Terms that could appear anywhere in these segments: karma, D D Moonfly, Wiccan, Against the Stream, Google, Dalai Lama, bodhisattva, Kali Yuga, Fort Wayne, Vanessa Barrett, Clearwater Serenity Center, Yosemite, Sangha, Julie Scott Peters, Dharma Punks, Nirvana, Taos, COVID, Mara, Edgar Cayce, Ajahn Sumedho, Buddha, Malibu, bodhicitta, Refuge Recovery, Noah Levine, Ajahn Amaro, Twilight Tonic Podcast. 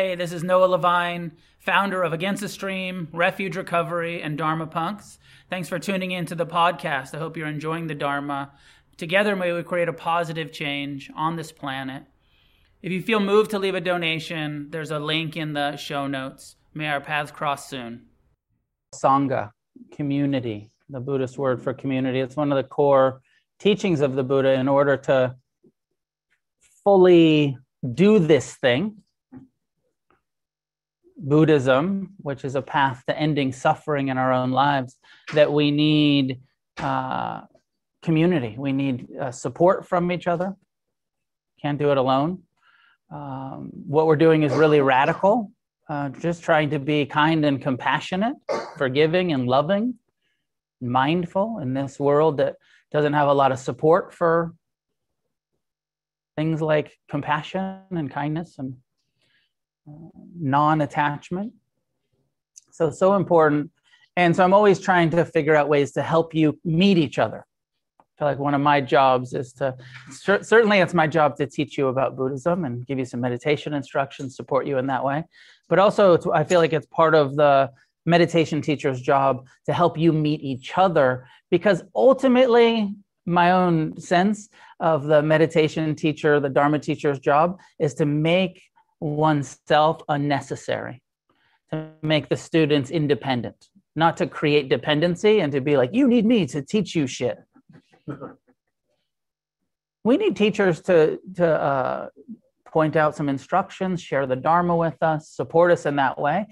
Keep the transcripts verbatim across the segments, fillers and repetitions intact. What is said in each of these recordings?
Hey, this is Noah Levine, founder of Against the Stream, Refuge Recovery, and Dharma Punks. Thanks for tuning in to the podcast. I hope you're enjoying the Dharma. Together, may we create a positive change on this planet. If you feel moved to leave a donation, there's a link in the show notes. May our paths cross soon. Sangha, community, the Buddhist word for community. It's one of the core teachings of the Buddha. In order to fully do this thing, Buddhism, which is a path to ending suffering in our own lives, that we need uh, community. We need uh, support from each other. Can't do it alone. Um, what we're doing is really radical. Uh, just trying to be kind and compassionate, forgiving and loving, mindful in this world that doesn't have a lot of support for things like compassion and kindness and non-attachment. So, so important. And so I'm always trying to figure out ways to help you meet each other. I feel like one of my jobs is to, cer- certainly it's my job to teach you about Buddhism and give you some meditation instructions, support you in that way. But also it's, I feel like it's part of the meditation teacher's job to help you meet each other, because ultimately my own sense of the meditation teacher, the Dharma teacher's job is to make oneself unnecessary, to make the students independent, not to create dependency and to be like, you need me to teach you shit. We need teachers to, to uh, point out some instructions, share the Dharma with us, support us in that way.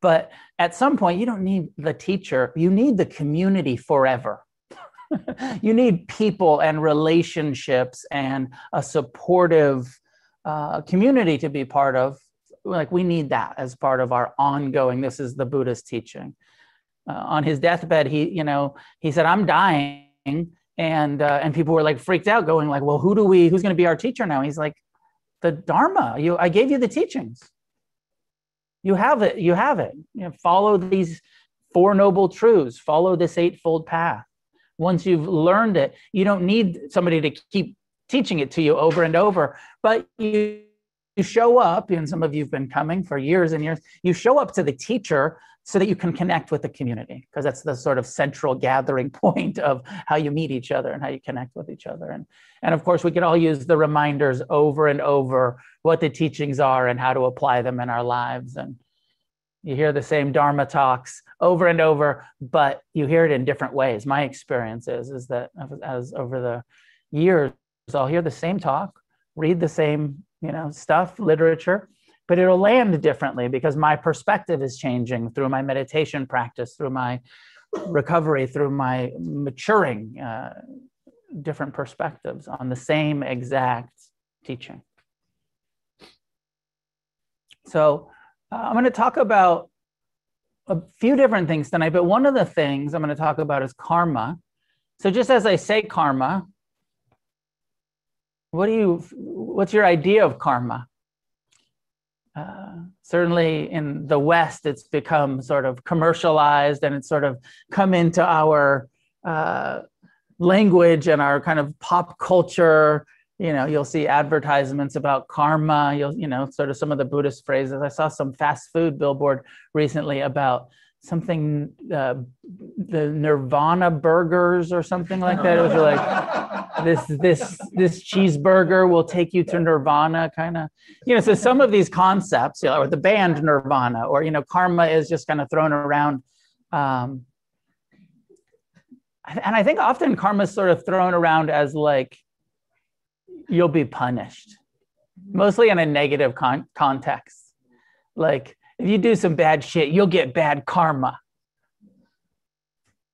But at some point, you don't need the teacher. You need the community forever. You need people and relationships and a supportive Uh, community to be part of. Like, we need that as part of our ongoing. This is the Buddha's teaching. Uh, on his deathbed, he, you know, he said, "I'm dying," and uh, and people were like freaked out, going like, "Well, who do we? Who's going to be our teacher now?" He's like, "The Dharma. You, I gave you the teachings. You have it. You have it. You know, follow these four noble truths. Follow this eightfold path. Once you've learned it, you don't need somebody to keep teaching it to you over and over." But you, you show up, and some of you've been coming for years and years, you show up to the teacher so that you can connect with the community, because that's the sort of central gathering point of how you meet each other and how you connect with each other. And, and of course, we could all use the reminders over and over what the teachings are and how to apply them in our lives. And you hear the same Dharma talks over and over, but you hear it in different ways. My experience is, is that as over the years, so I'll hear the same talk, read the same, you know, stuff, literature, but it'll land differently because my perspective is changing through my meditation practice, through my recovery, through my maturing, uh, different perspectives on the same exact teaching. So uh, I'm going to talk about a few different things tonight, but one of the things I'm going to talk about is karma. So just as I say karma, What do you? What's your idea of karma? Uh, certainly in the West, it's become sort of commercialized, and it's sort of come into our uh, language and our kind of pop culture. You know, you'll see advertisements about karma. You'll, you know, sort of some of the Buddhist phrases. I saw some fast food billboard recently about something, uh, the Nirvana burgers or something like that. It was like, This this this cheeseburger will take you to nirvana, kind of, you know. So some of these concepts, you know, or the band Nirvana, or, you know, karma is just kind of thrown around, um, and I think often karma is sort of thrown around as like you'll be punished, mostly in a negative con- context. Like if you do some bad shit, you'll get bad karma.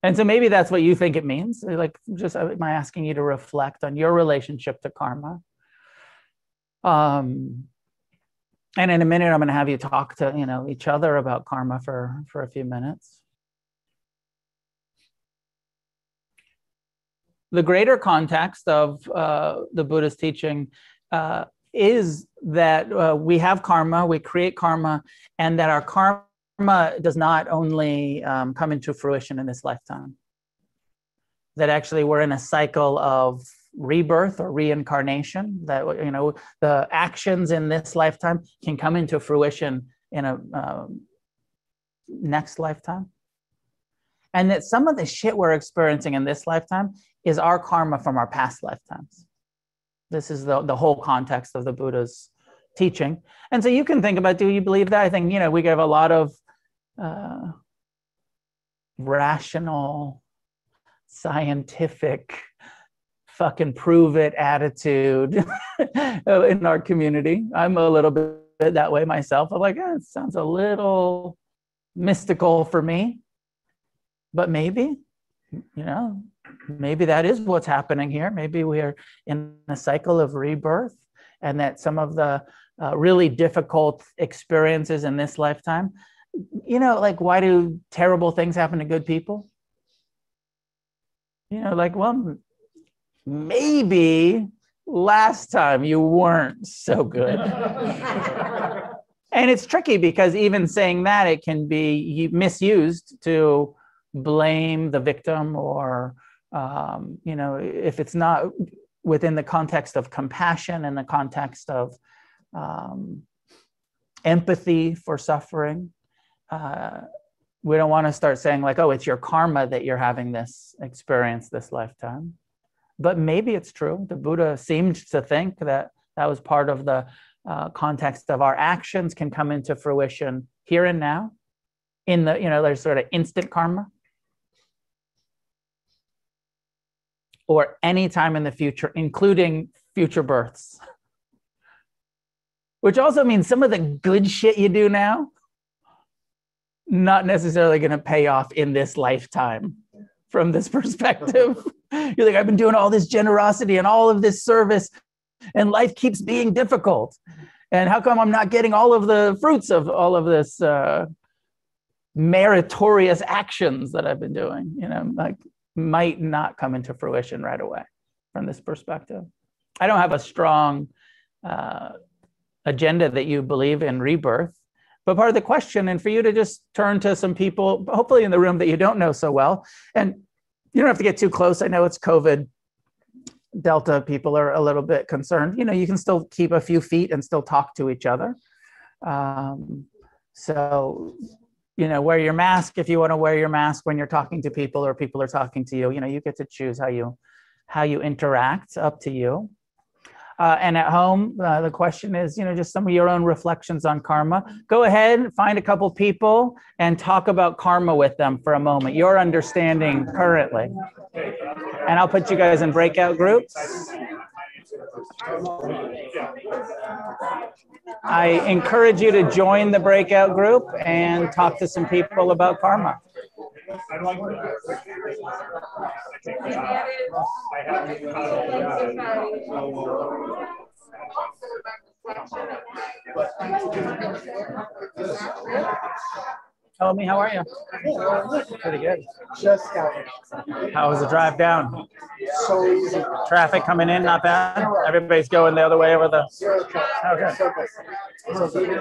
And so maybe that's what you think it means. Like, just am I asking you to reflect on your relationship to karma? Um, and in a minute, I'm going to have you talk to, you know, each other about karma for, for a few minutes. The greater context of uh, the Buddha's teaching uh, is that uh, we have karma, we create karma, and that our karma Karma does not only um, come into fruition in this lifetime, that actually we're in a cycle of rebirth or reincarnation, that, you know, the actions in this lifetime can come into fruition in a uh, next lifetime. And that some of the shit we're experiencing in this lifetime is our karma from our past lifetimes. This is the, the whole context of the Buddha's teaching. And so you can think about, do you believe that? I think, you know, we give a lot of uh, rational, scientific, fucking prove it attitude in our community. I'm a little bit that way myself. I'm like, eh, it sounds a little mystical for me. But maybe, you know, maybe that is what's happening here. Maybe we are in a cycle of rebirth, and that some of the uh, really difficult experiences in this lifetime, you know, like, why do terrible things happen to good people? You know, like, well, maybe last time you weren't so good. And it's tricky because even saying that, it can be misused to blame the victim, or, um, you know, if it's not within the context of compassion and the context of um, empathy for suffering, uh, we don't want to start saying like, oh, it's your karma that you're having this experience this lifetime. But maybe it's true. The Buddha seemed to think that that was part of the uh, context of our actions can come into fruition here and now, in the, you know, there's sort of instant karma. Or any time in the future, including future births. Which also means some of the good shit you do now, not necessarily going to pay off in this lifetime from this perspective. You're like, I've been doing all this generosity and all of this service, and life keeps being difficult. And how come I'm not getting all of the fruits of all of this uh, meritorious actions that I've been doing? You know, like, might not come into fruition right away from this perspective. I don't have a strong uh, agenda that you believe in rebirth, but part of the question, and for you to just turn to some people, hopefully in the room that you don't know so well, and you don't have to get too close. I know it's COVID. Delta people are a little bit concerned. You know, you can still keep a few feet and still talk to each other. Um, so, you know, wear your mask if you want to wear your mask when you're talking to people or people are talking to you. You know, you get to choose how you how you interact, up to you. Uh, and at home, uh, the question is, you know, just some of your own reflections on karma. Go ahead, find a couple people and talk about karma with them for a moment, your understanding currently. And I'll put you guys in breakout groups. I encourage you to join the breakout group and talk to some people about karma. Tell me, how are you? Pretty good. Just got it. How was the drive down? So easy. Traffic coming in, not bad. Everybody's going the other way over the. Okay.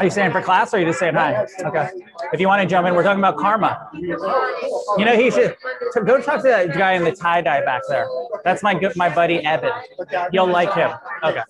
Are you staying for class, or are you just saying hi? Okay. If you want to jump in, we're talking about karma. You know, he should go talk to that guy in the tie dye back there. That's my good, my buddy Evan. You'll like him. Okay.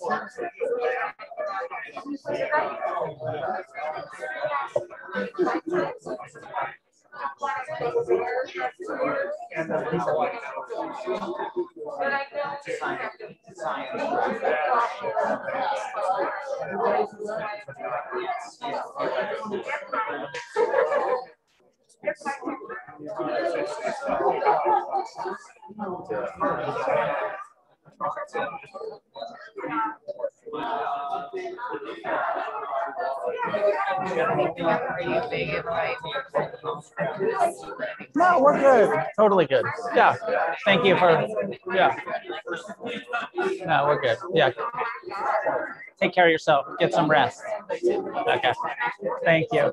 No, we're good. Totally good. Yeah. Thank you for, yeah. No, we're good. Yeah. Take care of yourself. Get some rest. Okay. Thank you.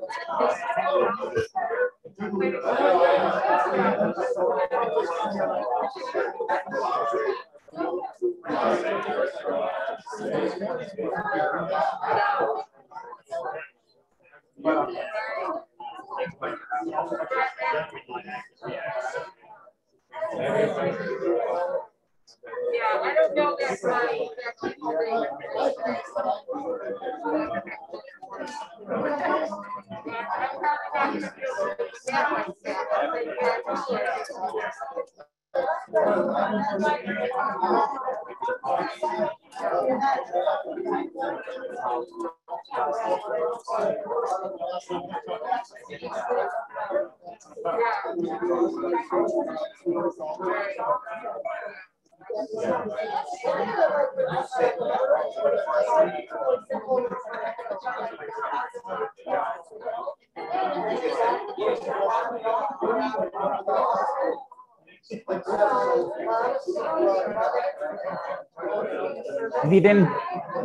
Thank you. If you didn't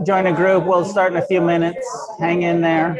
join a group, we'll start in a few minutes. Hang in there.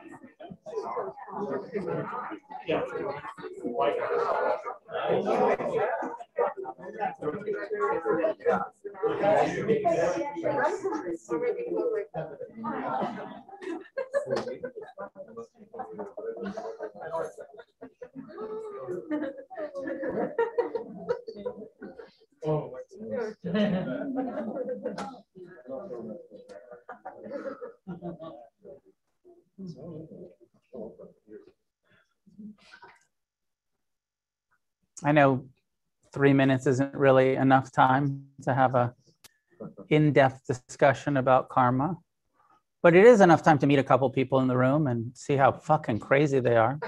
I know three minutes isn't really enough time to have a in-depth discussion about karma, but it is enough time to meet a couple people in the room and see how fucking crazy they are.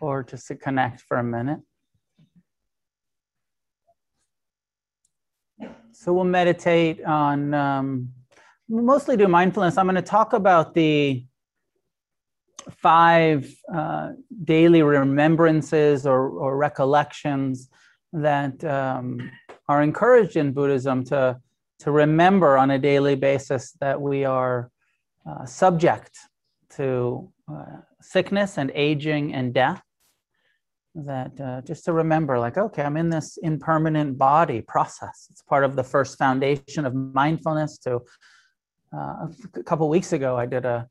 Or just to connect for a minute. So we'll meditate on, um, mostly do mindfulness. I'm going to talk about the five uh, daily remembrances or, or recollections that um, are encouraged in Buddhism to, to remember on a daily basis that we are uh, subject to uh, sickness and aging and death. That uh, just to remember, like, okay, I'm in this impermanent body process. It's part of the first foundation of mindfulness. To Uh, a couple weeks ago, I did a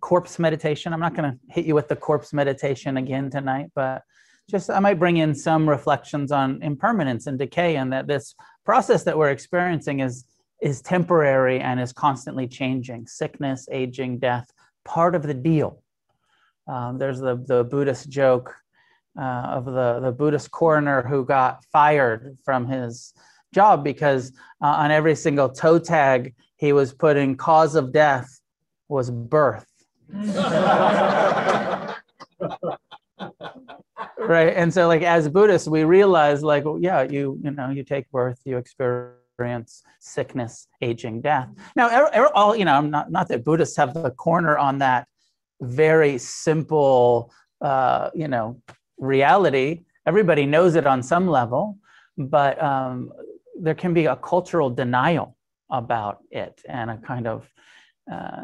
corpse meditation. I'm not going to hit you with the corpse meditation again tonight, but just I might bring in some reflections on impermanence and decay, and that this process that we're experiencing is, is temporary and is constantly changing. Sickness, aging, death, part of the deal. Um, there's the, the Buddhist joke uh, of the, the Buddhist coroner who got fired from his job because uh, on every single toe tag, he was putting cause of death was birth, Right. And so like as Buddhists, we realize like, well, yeah, you, you know, you take birth, you experience sickness, aging, death. Now, all, you know, I'm not, not that Buddhists have the corner on that very simple, uh, you know, reality. Everybody knows it on some level, but um, there can be a cultural denial about it and a kind of uh,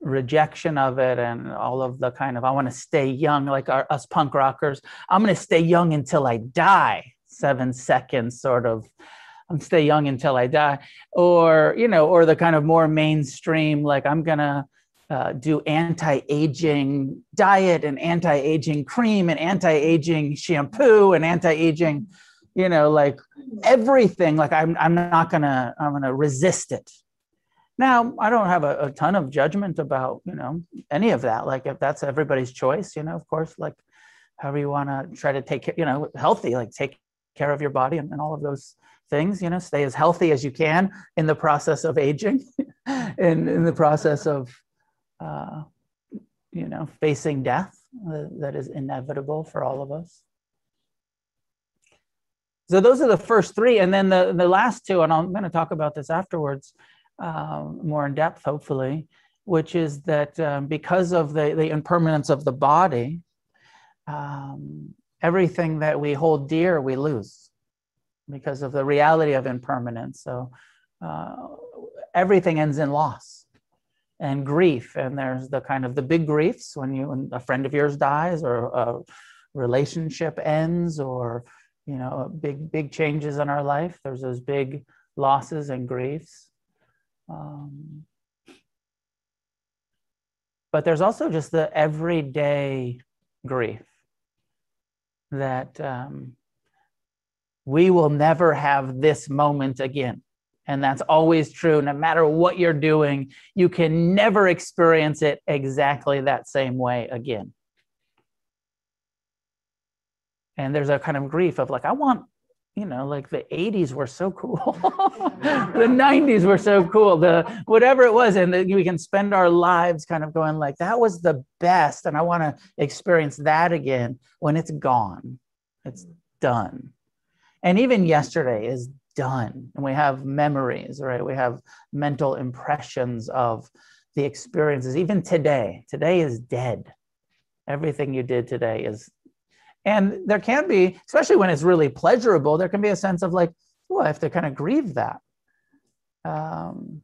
rejection of it and all of the kind of, I want to stay young, like our, us punk rockers. I'm going to stay young until I die, seven seconds sort of, I'm stay young until I die. Or, you know, or the kind of more mainstream, like I'm going to Uh, do anti-aging diet and anti-aging cream and anti-aging shampoo and anti-aging, you know, like everything. Like I'm, I'm not gonna, I'm gonna resist it. Now, I don't have a, a ton of judgment about, you know, any of that. Like if that's everybody's choice, you know, of course, like however you wanna try to take care, you know, healthy, like take care of your body and, and all of those things, you know, stay as healthy as you can in the process of aging and in the process of, Uh, you know, facing death uh, that is inevitable for all of us. So those are the first three. And then the, the last two, and I'm going to talk about this afterwards, um, more in depth, hopefully, which is that um, because of the, the impermanence of the body, um, everything that we hold dear, we lose because of the reality of impermanence. So uh, everything ends in loss and grief. And there's the kind of the big griefs when you when a friend of yours dies or a relationship ends or, you know, big, big changes in our life. There's those big losses and griefs. Um, but there's also just the everyday grief that um, we will never have this moment again. And that's always true. No matter what you're doing, you can never experience it exactly that same way again. And there's a kind of grief of like, I want, you know, like the eighties were so cool. The nineties were so cool. The whatever it was. And the, we can spend our lives kind of going like, that was the best. And I want to experience that again when it's gone. It's done. And even yesterday is done. And we have memories, right? We have mental impressions of the experiences. Even today, today is dead. Everything you did today is, and there can be, especially when it's really pleasurable, there can be a sense of like, oh, I have to kind of grieve that. Um,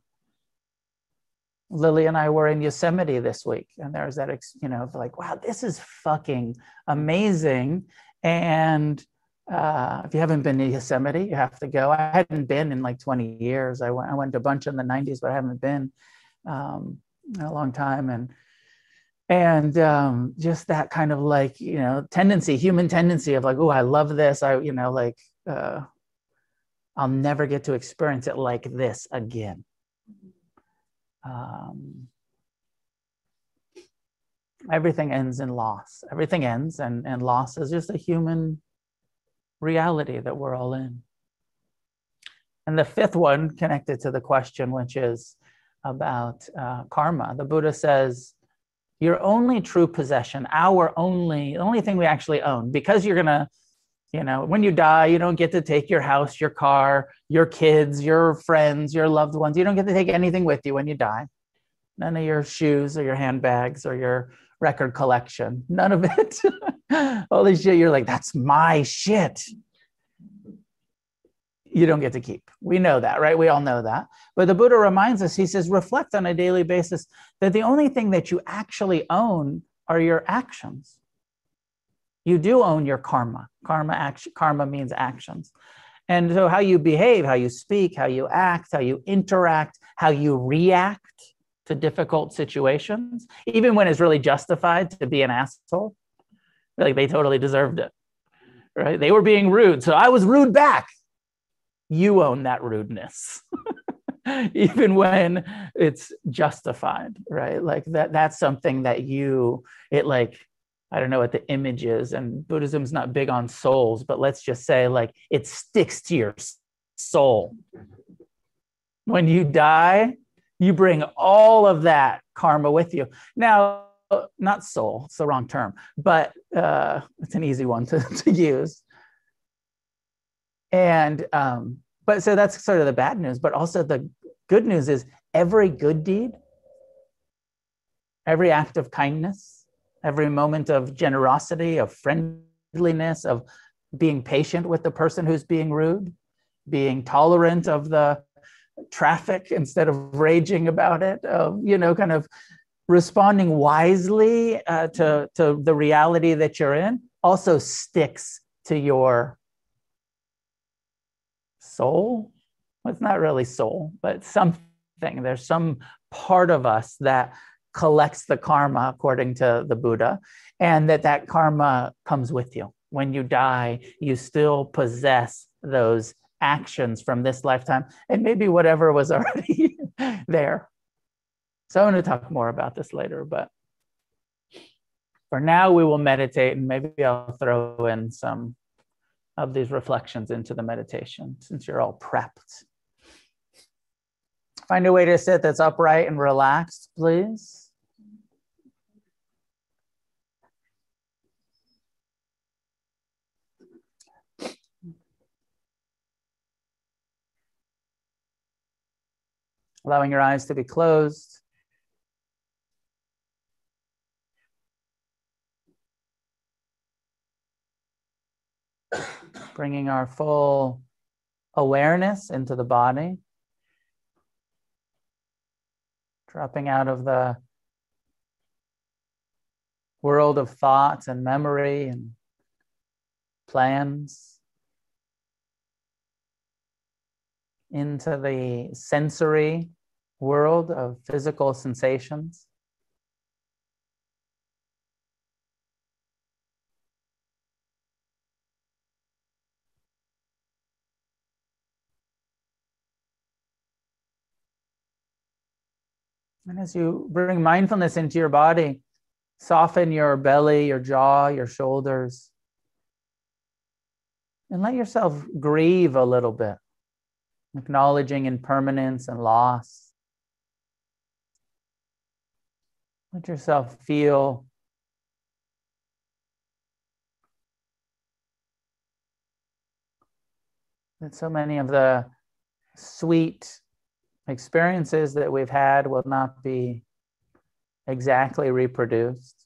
Lily and I were in Yosemite this week, and there's that, you know, like, wow, this is fucking amazing. And Uh, if you haven't been to Yosemite, you have to go. I hadn't been in like twenty years. I went, I went a bunch in the nineties, but I haven't been um, in a long time. And and um, just that kind of like, you know, tendency, human tendency of like, oh, I love this. I, you know, like, uh, I'll never get to experience it like this again. Um, everything ends in loss. Everything ends, and, and loss is just a human reality that we're all in. And the fifth one connected to the question, which is about uh, karma. The Buddha says, your only true possession, our only, the only thing we actually own, because you're gonna, you know, when you die, you don't get to take your house, your car, your kids, your friends, your loved ones. You don't get to take anything with you when you die. None of your shoes or your handbags or your record collection, none of it. All this shit, you're like, that's my shit. You don't get to keep. We know that, right? We all know that. But the Buddha reminds us, he says, reflect on a daily basis that the only thing that you actually own are your actions. You do own your karma. Karma, action, karma means actions. And so how you behave, how you speak, how you act, how you interact, how you react to difficult situations, even when it's really justified to be an asshole. Like they totally deserved it, right? They were being rude, so I was rude back. You own that rudeness, even when it's justified, right? Like that that's something that you, it like, I don't know what the image is, and Buddhism's not big on souls, but let's just say like it sticks to your soul. When you die, you bring all of that karma with you. Now, not soul, it's the wrong term, but uh, it's an easy one to, to use. And um, but so that's sort of the bad news, but also the good news is every good deed, every act of kindness, every moment of generosity, of friendliness, of being patient with the person who's being rude, being tolerant of the traffic instead of raging about it, of, you know, kind of responding wisely uh, to, to the reality that you're in, also sticks to your soul. Well, it's not really soul, but something. There's some part of us that collects the karma, according to the Buddha, and that that karma comes with you. When you die, you still possess those actions from this lifetime and maybe whatever was already there. So I'm going to talk more about this later, but for now we will meditate, and maybe I'll throw in some of these reflections into the meditation since you're all prepped. Find a way to sit that's upright and relaxed, please. Allowing your eyes to be closed. Bringing our full awareness into the body. Dropping out of the world of thoughts and memory and plans into the sensory world of physical sensations. And as you bring mindfulness into your body, soften your belly, your jaw, your shoulders, and let yourself grieve a little bit, acknowledging impermanence and loss. Let yourself feel that so many of the sweet experiences that we've had will not be exactly reproduced.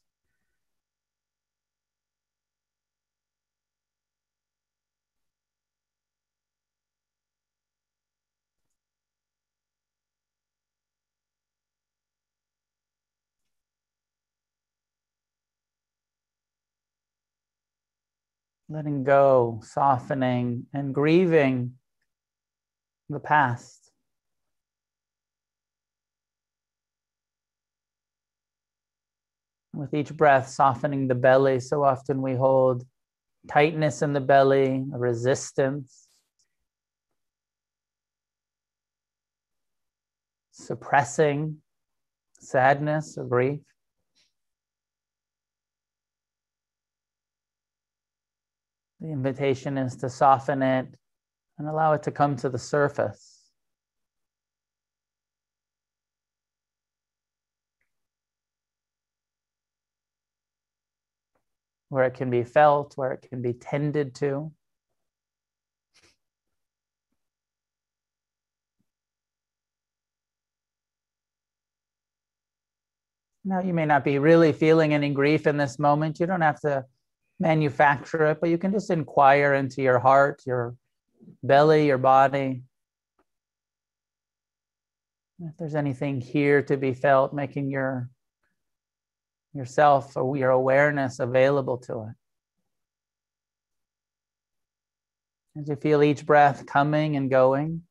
Letting go, softening, and grieving the past. With each breath, softening the belly. So often we hold tightness in the belly, resistance, suppressing sadness or grief. The invitation is to soften it and allow it to come to the surface. Where it can be felt, where it can be tended to. Now, you may not be really feeling any grief in this moment. You don't have to manufacture it, but you can just inquire into your heart, your belly, your body. If there's anything here to be felt, making your yourself or your awareness available to it. As you feel each breath coming and going,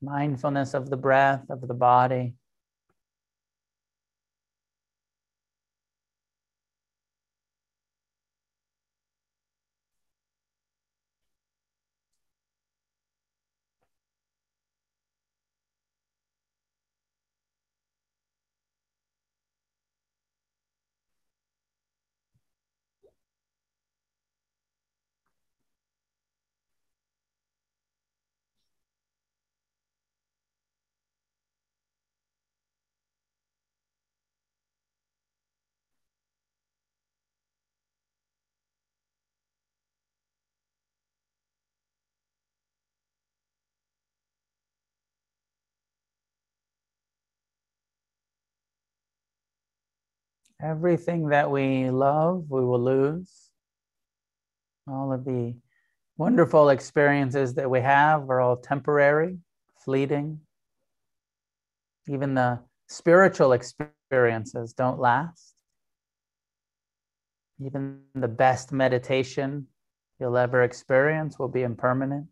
mindfulness of the breath, of the body. Everything that we love, we will lose. All of the wonderful experiences that we have are all temporary, fleeting. Even the spiritual experiences don't last. Even the best meditation you'll ever experience will be impermanent.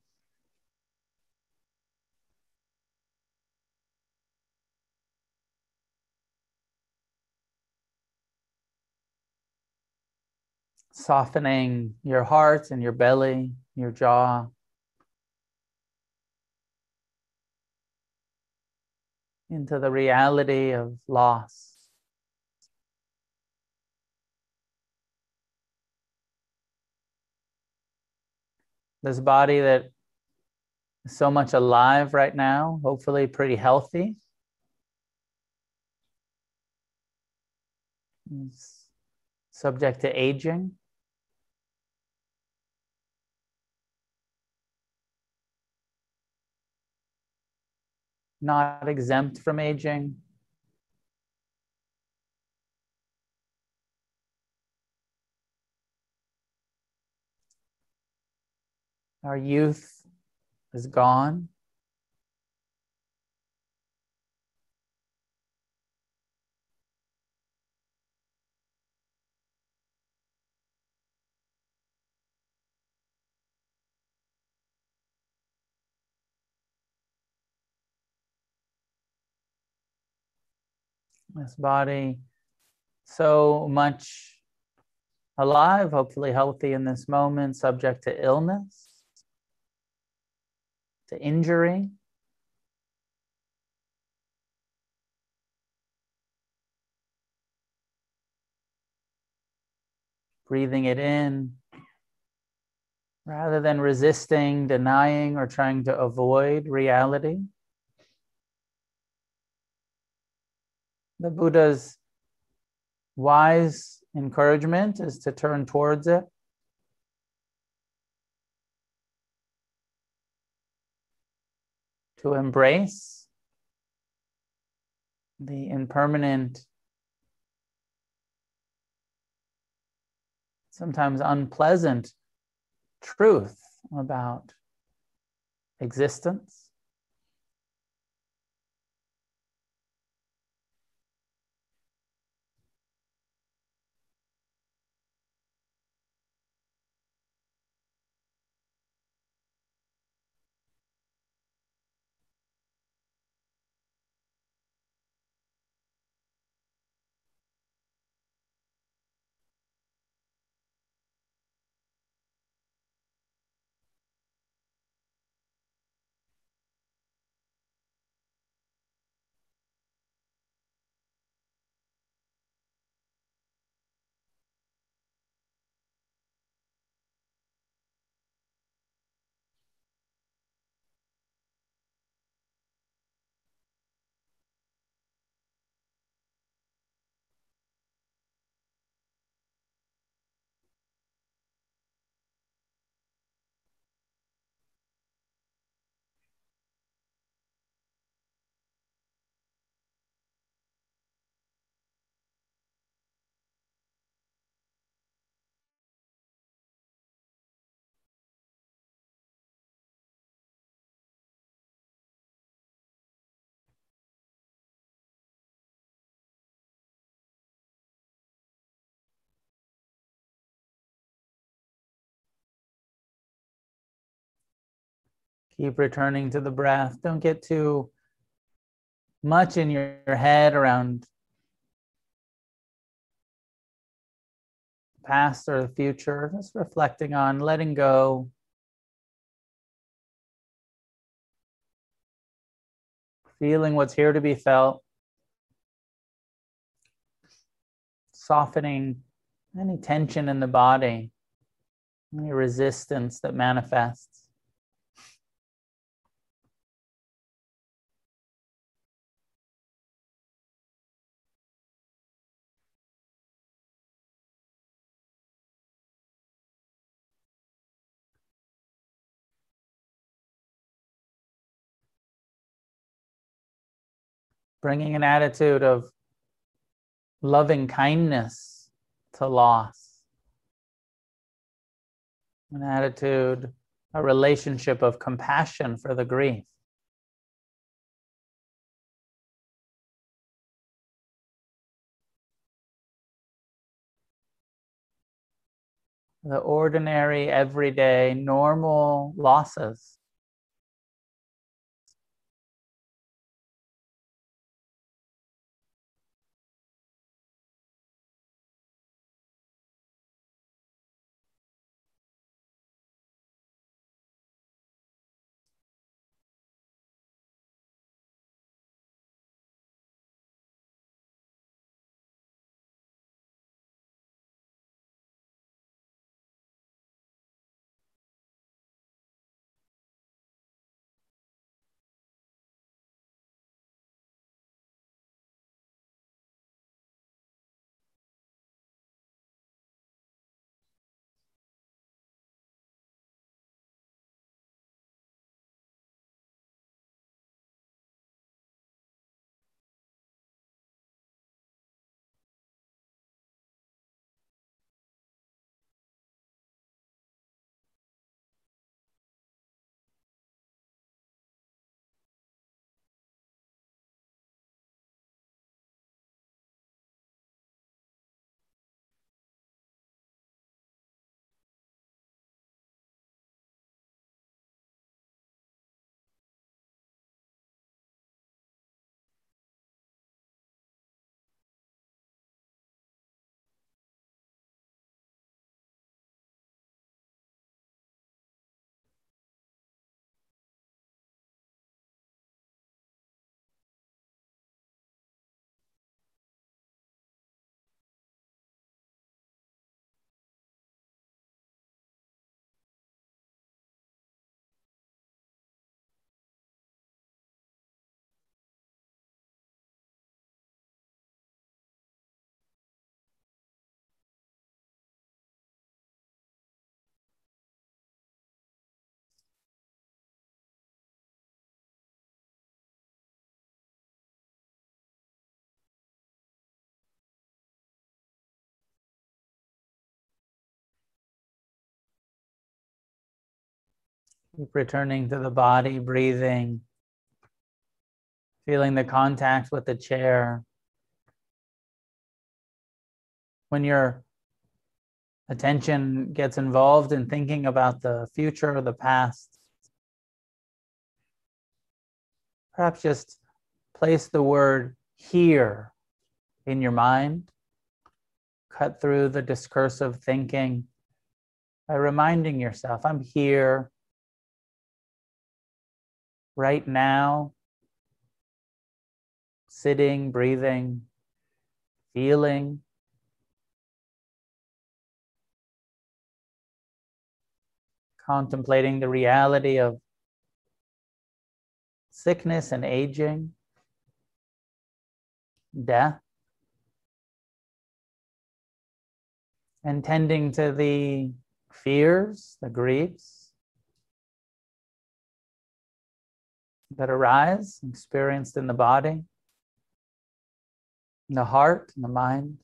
Softening your heart and your belly, your jaw. Into the reality of loss. This body that is so much alive right now, hopefully pretty healthy. It's subject to aging. Not exempt from aging. Our youth is gone. This body, so much alive, hopefully healthy in this moment, subject to illness, to injury. Breathing it in, rather than resisting, denying, or trying to avoid reality. The Buddha's wise encouragement is to turn towards it. To embrace the impermanent, sometimes unpleasant truth about existence. Keep returning to the breath. Don't get too much in your head around the past or the future. Just reflecting on letting go. Feeling what's here to be felt. Softening any tension in the body, any resistance that manifests. Bringing an attitude of loving kindness to loss, an attitude, a relationship of compassion for the grief. The ordinary, everyday, normal losses. Keep returning to the body, breathing, feeling the contact with the chair. When your attention gets involved in thinking about the future or the past, perhaps just place the word here in your mind. Cut through the discursive thinking by reminding yourself, I'm here. Right now, sitting, breathing, feeling. Contemplating the reality of sickness and aging, death, and tending to the fears, the griefs that arise, experienced in the body, in the heart, in the mind.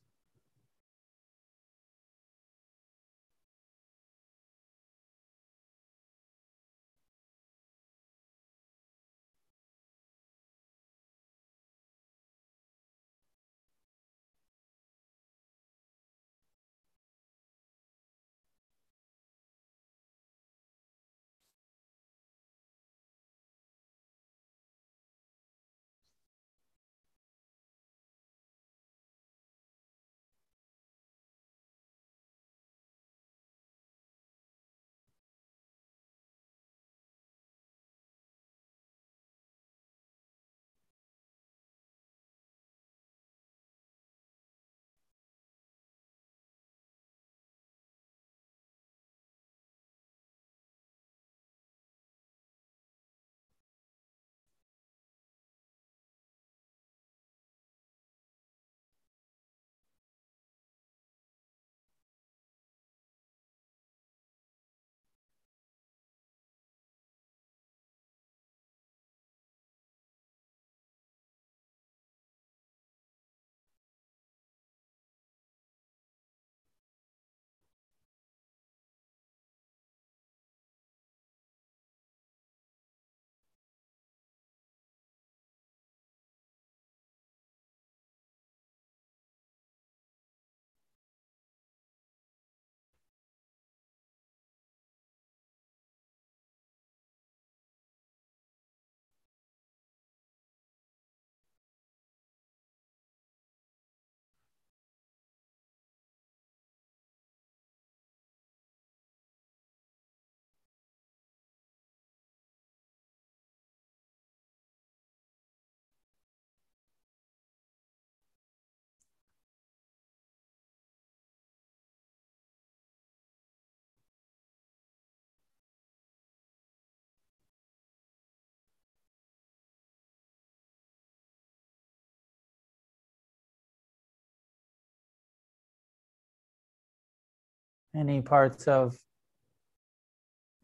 any parts of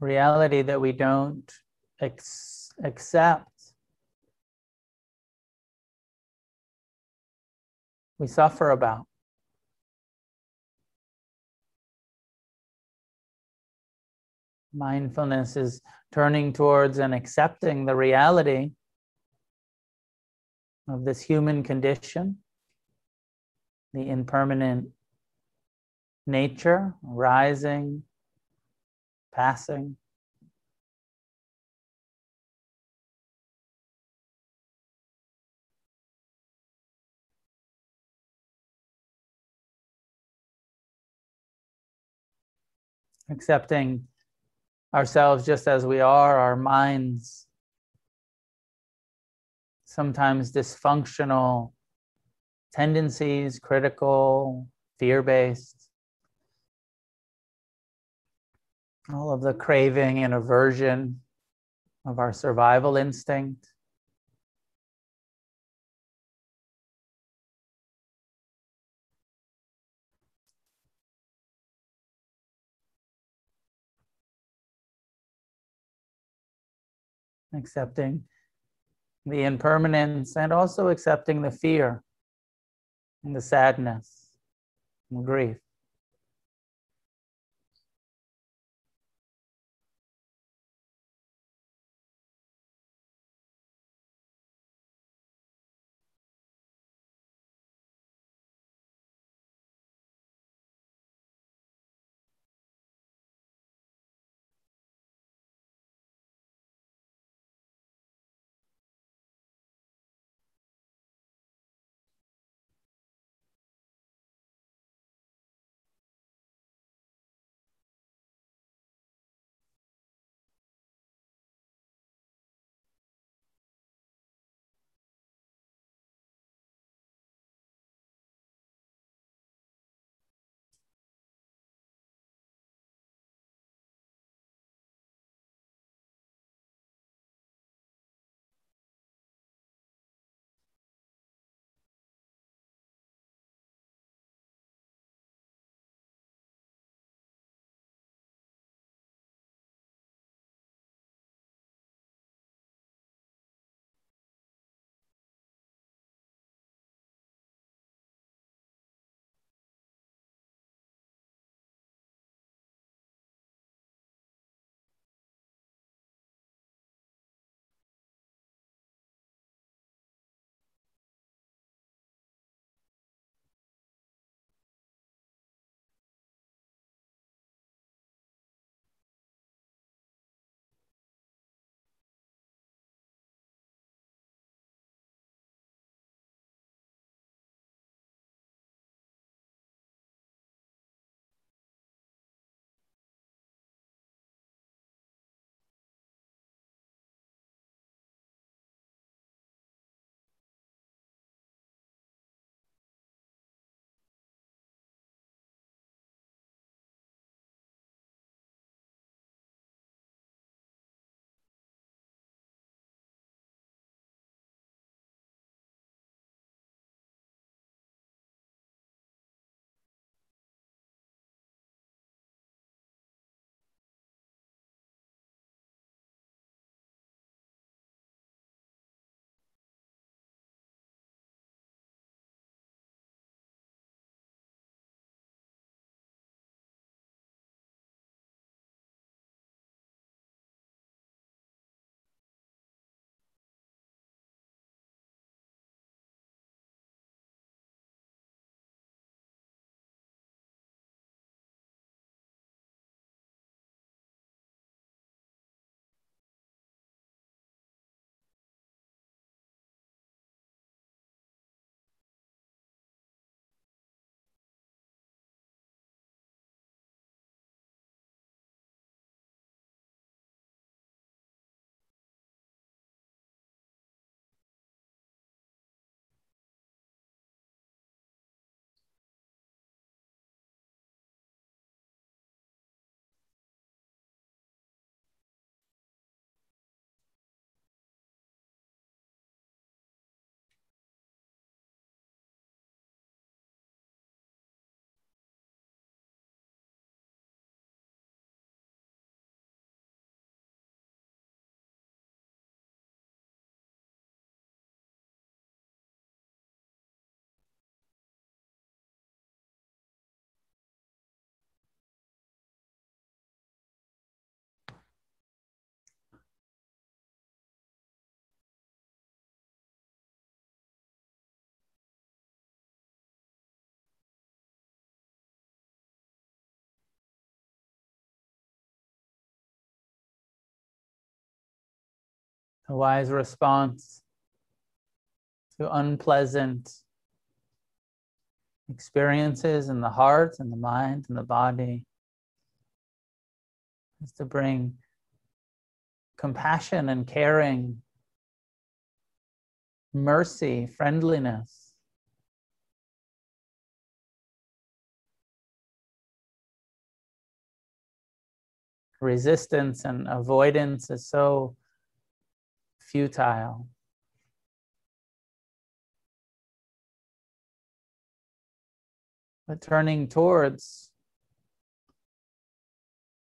reality that we don't ex- accept, we suffer about. Mindfulness is turning towards and accepting the reality of this human condition, the impermanent nature, rising, passing. Accepting ourselves just as we are, our minds, sometimes dysfunctional tendencies, critical, fear-based, all of the craving and aversion of our survival instinct. Accepting the impermanence and also accepting the fear and the sadness and grief. a wise response to unpleasant experiences in the heart and the mind and the body is to bring compassion and caring, mercy, friendliness. Resistance and avoidance is so futile. But turning towards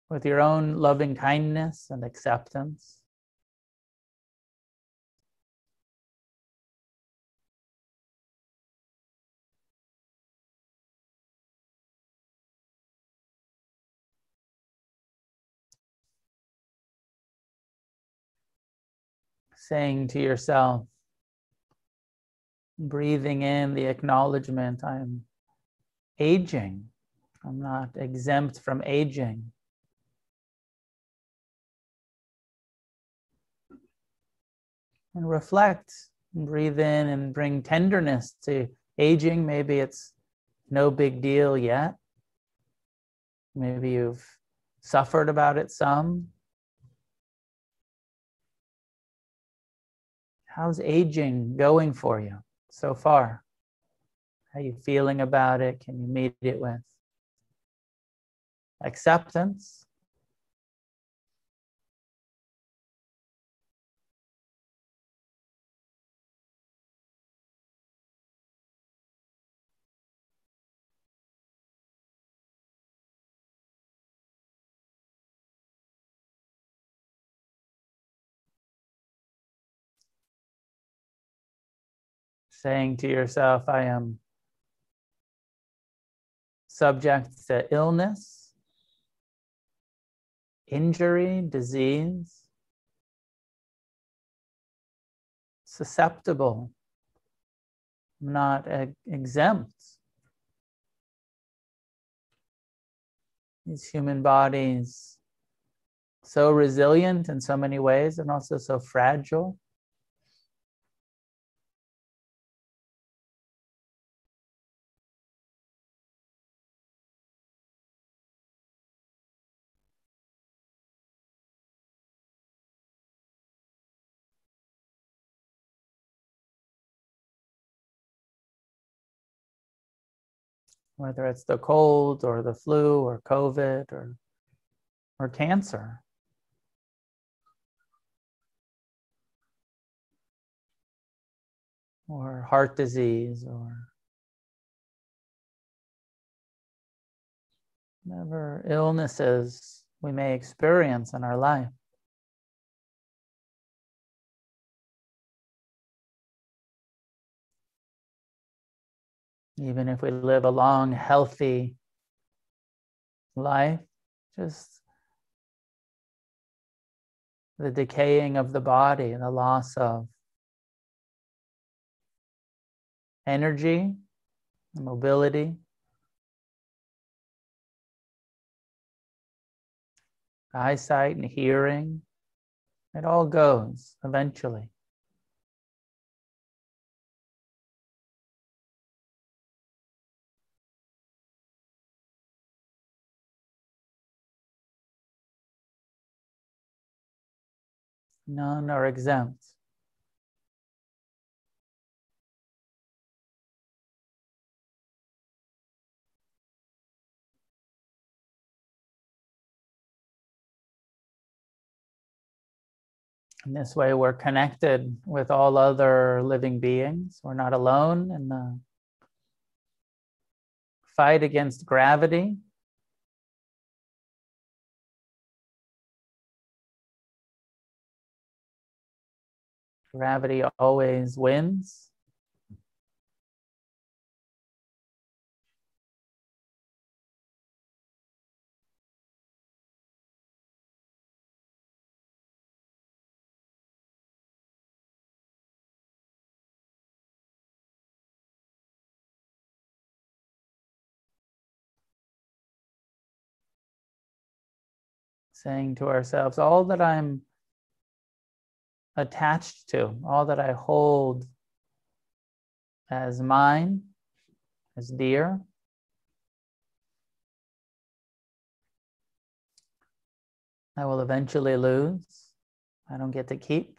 with your own loving kindness and acceptance. Saying to yourself, breathing in the acknowledgement, I'm aging. I'm not exempt from aging. And reflect, and breathe in and bring tenderness to aging. Maybe it's no big deal yet. Maybe you've suffered about it some. How's aging going for you so far? How are you feeling about it? Can you meet it with acceptance? Saying to yourself, I am subject to illness, injury, disease, susceptible, I'm not exempt. These human bodies, so resilient in so many ways and also so fragile. Whether it's the cold or the flu or COVID or, or cancer. Or heart disease or whatever illnesses we may experience in our life. Even if we live a long, healthy life, just the decaying of the body, the loss of energy, mobility, eyesight and hearing, it all goes eventually. None are exempt. In this way, we're connected with all other living beings. We're not alone in the fight against gravity. Gravity always wins. Saying to ourselves, all that I'm attached to, all that I hold as mine, as dear. I will eventually lose. I don't get to keep.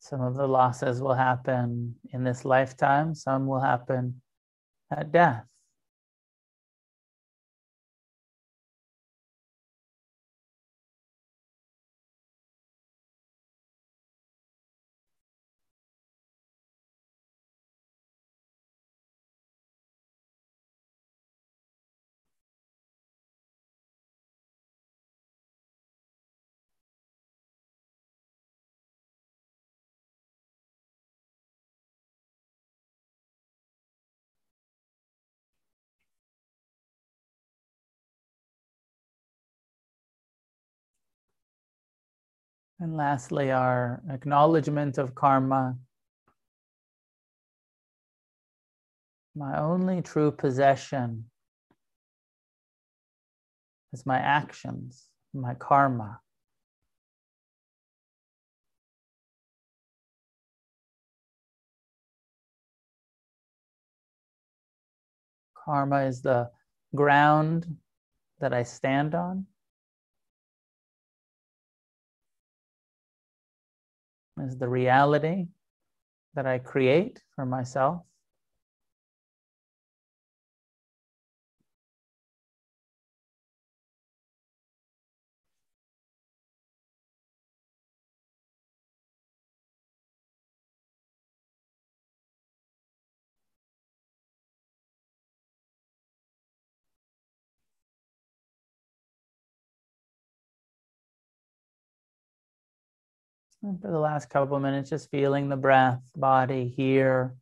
Some of the losses will happen in this lifetime. Some will happen at death. And lastly, our acknowledgement of karma. My only true possession is my actions, my karma. Karma is the ground that I stand on. Is the reality that I create for myself. And for the last couple of minutes, just feeling the breath, body here,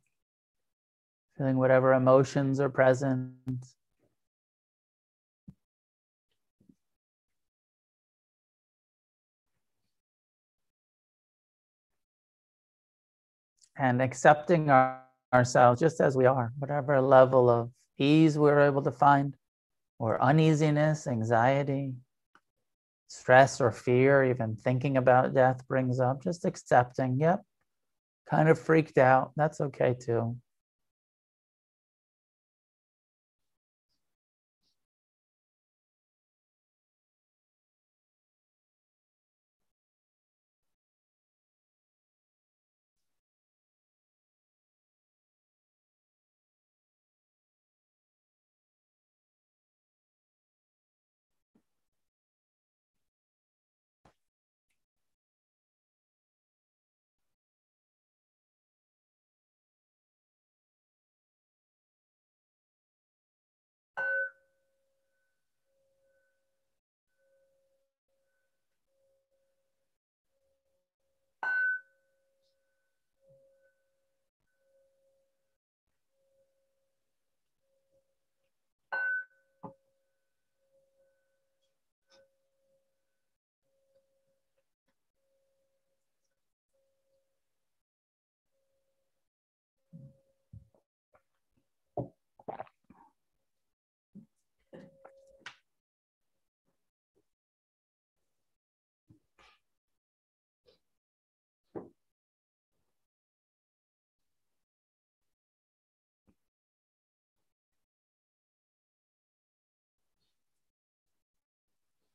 feeling whatever emotions are present. And accepting our, ourselves just as we are, whatever level of ease we're able to find, or uneasiness, anxiety, stress or fear, even thinking about death brings up, just accepting, yep, kind of freaked out, that's okay too.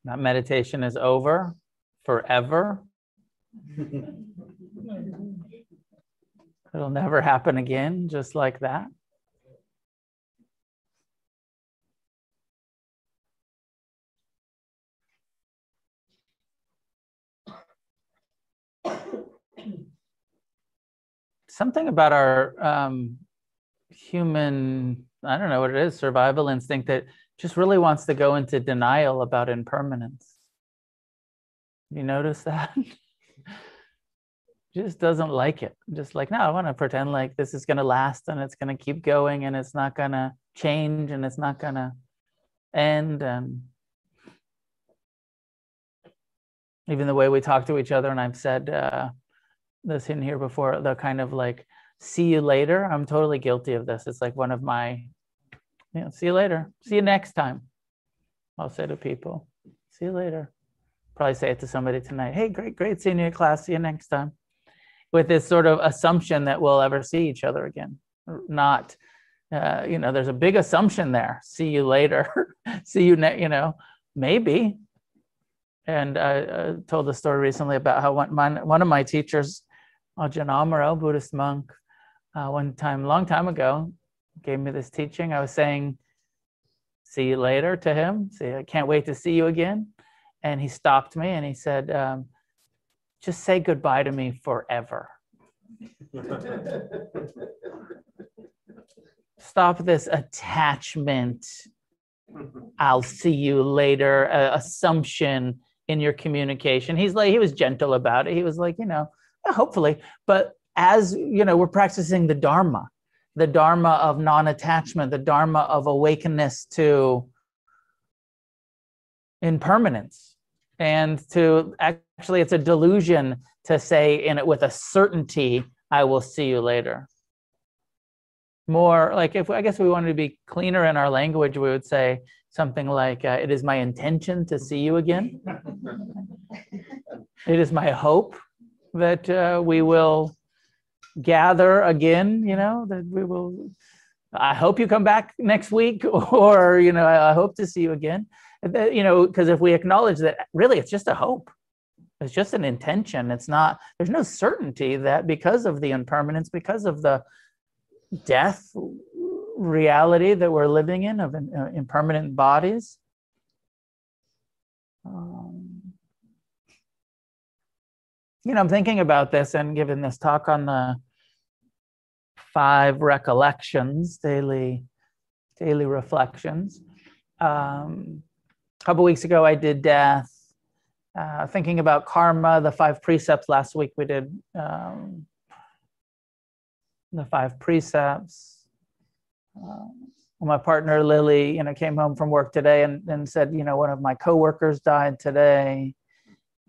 That meditation is over forever. It'll never happen again, just like that. Something about our um, human, I don't know what it is, survival instinct that just really wants to go into denial about impermanence. You notice that? Just doesn't like it. Just like, no, I want to pretend like this is going to last and it's going to keep going and it's not going to change and it's not going to And um, even the way we talk to each other, and I've said uh, this in here before, the kind of like, see you later. I'm totally guilty of this. It's like one of my, you know, see you later. See you next time. I'll say to people, see you later. Probably say it to somebody tonight. Hey, great, great seeing you at class. See you next time. With this sort of assumption that we'll ever see each other again. Not, uh, you know, there's a big assumption there. See you later. See you, ne you know, maybe. And I uh, told the story recently about how one, my, one of my teachers, Ajahn Amaro, Buddhist monk, uh, one time, long time ago, gave me this teaching. I was saying, see you later to him. See, I can't wait to see you again. And he stopped me and he said, um, just say goodbye to me forever. Stop this attachment, I'll see you later, uh, assumption in your communication. He's like, he was gentle about it. He was like, you know, yeah, hopefully, but as you know, we're practicing the Dharma, the Dharma of non-attachment, the Dharma of awakeness to impermanence. And to actually, it's a delusion to say in it with a certainty, I will see you later. More like if I guess we wanted to be cleaner in our language, we would say something like, uh, it is my intention to see you again. It is my hope that uh, we will gather again, you know, that we will, I hope you come back next week, or, you know, I hope to see you again. You know, because if we acknowledge that really it's just a hope, it's just an intention, it's not, there's no certainty that because of the impermanence, because of the death reality that we're living in of in, uh, impermanent bodies, um, you know, I'm thinking about this and giving this talk on the five recollections, daily daily reflections. Um, A couple weeks ago, I did death, uh, thinking about karma, the five precepts. Last week, we did um, the five precepts. Uh, my partner, Lily, you know, came home from work today and, and said, you know, one of my coworkers died today.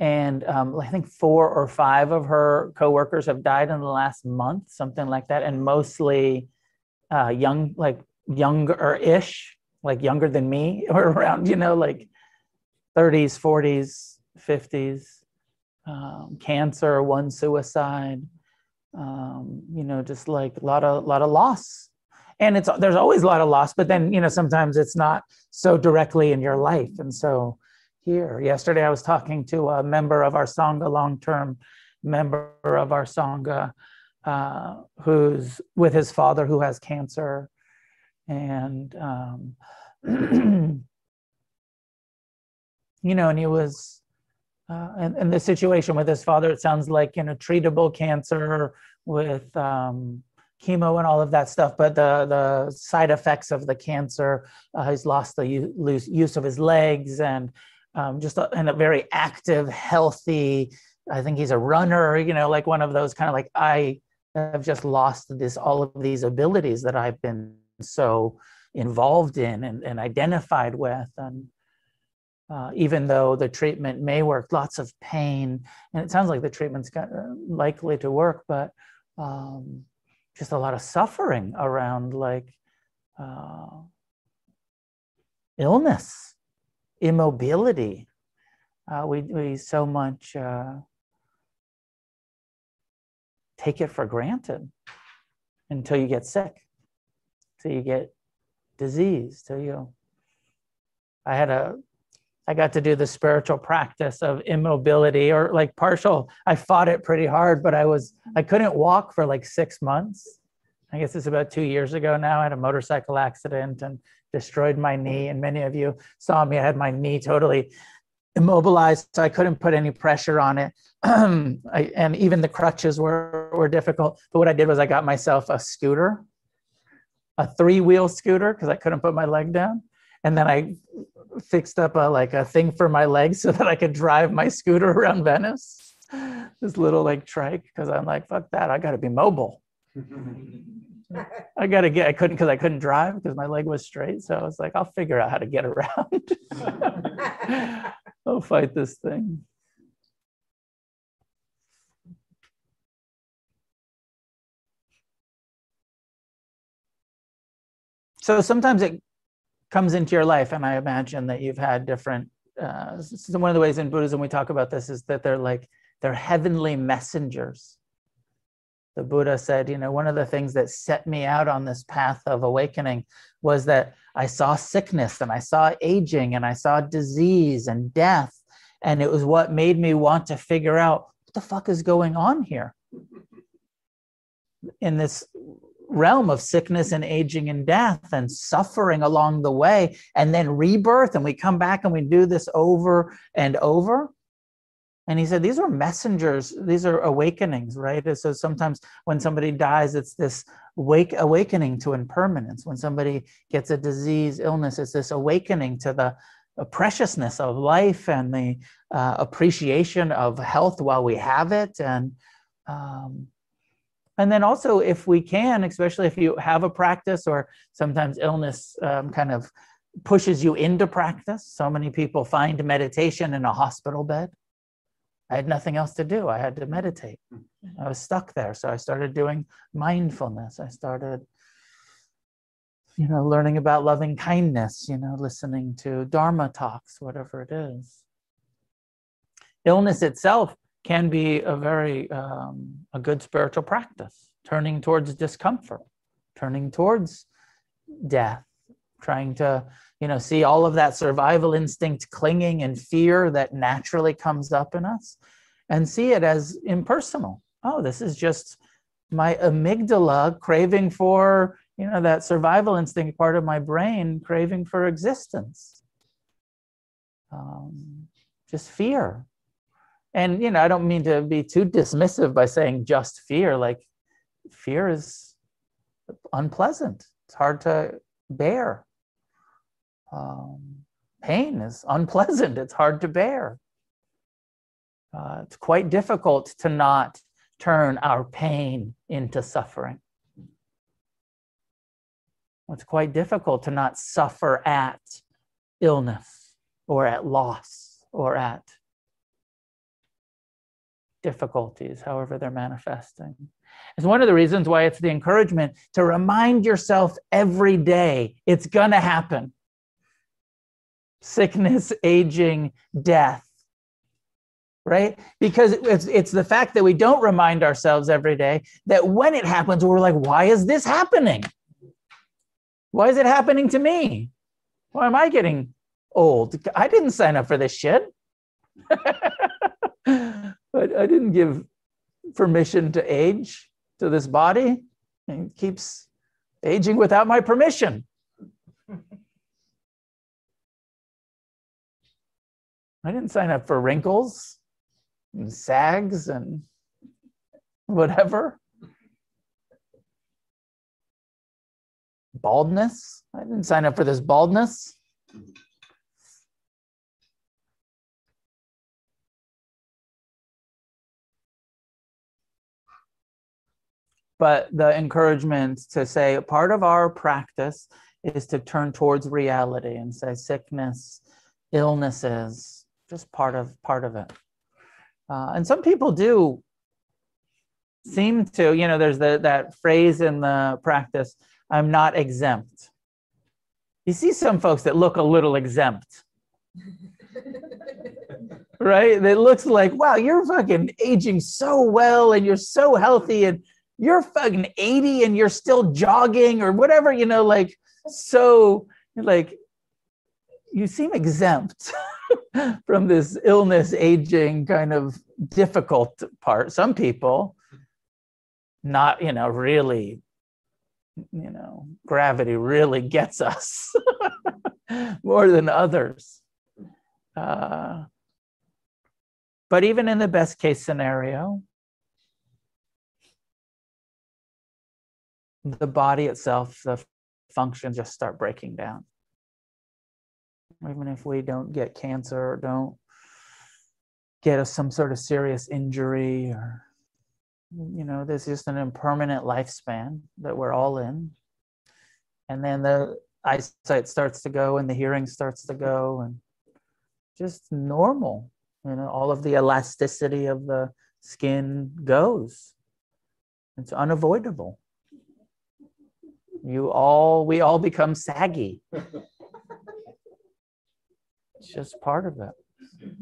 And um, I think four or five of her coworkers have died in the last month, something like that. And mostly uh, young, like younger-ish. Like younger than me, or around, you know, like thirties, forties, fifties, um, cancer, one suicide, um, you know, just like a lot of, lot of loss. And it's, there's always a lot of loss, but then, you know, sometimes it's not so directly in your life. And so here, yesterday I was talking to a member of our Sangha, long-term member of our Sangha, uh, who's with his father who has cancer. And, um, you know, and he was, uh, and, and the situation with his father, it sounds like, you know, treatable cancer with um, chemo and all of that stuff, but the, the side effects of the cancer, uh, he's lost the use, use of his legs and um, just a, and a very active, healthy, I think he's a runner, you know, like one of those kind of like, I have just lost this, all of these abilities that I've been so involved in and, and identified with, and uh, even though the treatment may work, lots of pain, and it sounds like the treatment's got, uh, likely to work, but um, just a lot of suffering around like uh, illness, immobility. Uh, we, we so much uh, take it for granted until you get sick. So you get disease. So you, I had a, I got to do the spiritual practice of immobility, or like partial. I fought it pretty hard, but I was, I couldn't walk for like six months. I guess it's about two years ago now. I had a motorcycle accident and destroyed my knee. And many of you saw me, I had my knee totally immobilized. So I couldn't put any pressure on it. I, and even the crutches were, were difficult. But what I did was I got myself a scooter, a three-wheel scooter, because I couldn't put my leg down. And then I fixed up a, like a thing for my legs so that I could drive my scooter around Venice, this little like trike, because I'm like, fuck that, I gotta be mobile. I gotta get, I couldn't, because I couldn't drive because my leg was straight. So I was like, I'll figure out how to get around. I'll fight this thing. So sometimes it comes into your life, and I imagine that you've had different, uh, so one of the ways in Buddhism we talk about this is that they're like, they're heavenly messengers. The Buddha said, you know, one of the things that set me out on this path of awakening was that I saw sickness, and I saw aging, and I saw disease and death. And it was what made me want to figure out what the fuck is going on here in this realm of sickness and aging and death and suffering along the way, and then rebirth, and we come back and we do this over and over. And he said, these are messengers, these are awakenings, right? And so sometimes when somebody dies, it's this wake awakening to impermanence. When somebody gets a disease, illness, it's this awakening to the preciousness of life and the uh, appreciation of health while we have it. And um, and then also, if we can, especially if you have a practice, or sometimes illness um, kind of pushes you into practice. So many people find meditation in a hospital bed. I had nothing else to do. I had to meditate. I was stuck there. So I started doing mindfulness. I started, you know, learning about loving kindness, you know, listening to Dharma talks, whatever it is. Illness itself can be a very, um, a good spiritual practice, turning towards discomfort, turning towards death, trying to, you know, see all of that survival instinct, clinging and fear that naturally comes up in us, and see it as impersonal. Oh, this is just my amygdala craving for, you know, that survival instinct part of my brain craving for existence. Um, just fear. And, you know, I don't mean to be too dismissive by saying just fear. Like, fear is unpleasant. It's hard to bear. Um, pain is unpleasant. It's hard to bear. Uh, it's quite difficult to not turn our pain into suffering. It's quite difficult to not suffer at illness or at loss or at difficulties, however they're manifesting. It's one of the reasons why it's the encouragement to remind yourself every day it's going to happen. Sickness, aging, death, right? Because it's, it's the fact that we don't remind ourselves every day that when it happens, we're like, why is this happening? Why is it happening to me? Why am I getting old? I didn't sign up for this shit. But I didn't give permission to age to this body, and it keeps aging without my permission. I didn't sign up for wrinkles and sags and whatever. Baldness. I didn't sign up for this baldness. But the encouragement to say part of our practice is to turn towards reality and say sickness, illnesses, just part of part of it. Uh, and some people do seem to, you know, there's the, that phrase in the practice, I'm not exempt. You see some folks that look a little exempt, right? That looks like, wow, you're fucking aging so well and you're so healthy and you're fucking eighty and you're still jogging or whatever, you know, like, so like, you seem exempt from this illness, aging kind of difficult part. Some people, not, you know, really, you know, gravity really gets us more than others. Uh, but even in the best case scenario, the body itself, the functions just start breaking down. Even if we don't get cancer or don't get us some sort of serious injury or you know, there's just an impermanent lifespan that we're all in. And then the eyesight starts to go and the hearing starts to go, and just normal, you know, all of the elasticity of the skin goes. It's unavoidable. You all, we all become saggy. It's just part of it.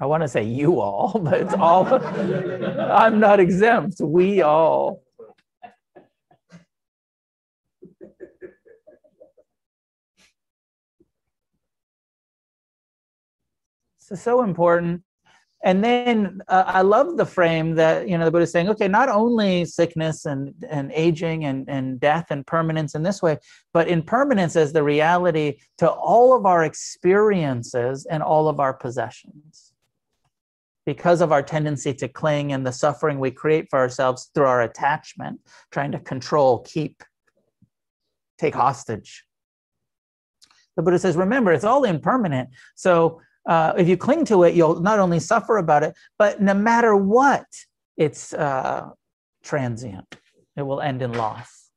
I want to say you all, but it's all, I'm not exempt. We all. So, so important. And then uh, I love the frame that, you know, the Buddha is saying, okay, not only sickness and, and aging and, and death and permanence in this way, but impermanence as the reality to all of our experiences and all of our possessions. Because of our tendency to cling and the suffering we create for ourselves through our attachment, trying to control, keep, take hostage. The Buddha says, remember, it's all impermanent. So Uh, if you cling to it, you'll not only suffer about it, but no matter what, it's uh, transient. It will end in loss.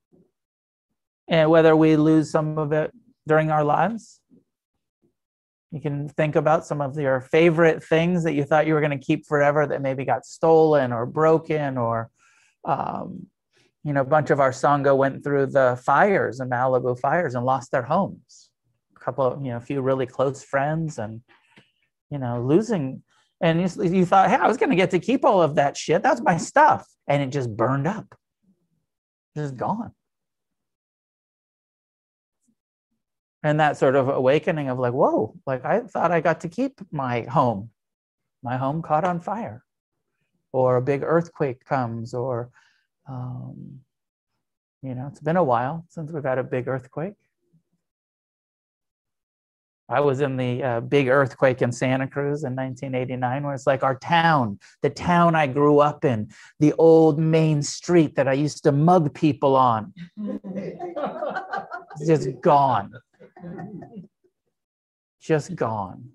And whether we lose some of it during our lives, you can think about some of your favorite things that you thought you were going to keep forever that maybe got stolen or broken, or, um, you know, a bunch of our Sangha went through the fires, the Malibu fires, and lost their homes. A couple of, you know, a few really close friends, and you know, losing, and you, you thought, hey, I was going to get to keep all of that shit. That's my stuff. And it just burned up. Just gone. And that sort of awakening of like, whoa, like I thought I got to keep my home. My home caught on fire. Or a big earthquake comes, or, um, you know, it's been a while since we've had a big earthquake. I was in the uh, big earthquake in Santa Cruz in nineteen eighty-nine, where it's like our town, the town I grew up in, the old main street that I used to mug people on. It's just gone. Just gone.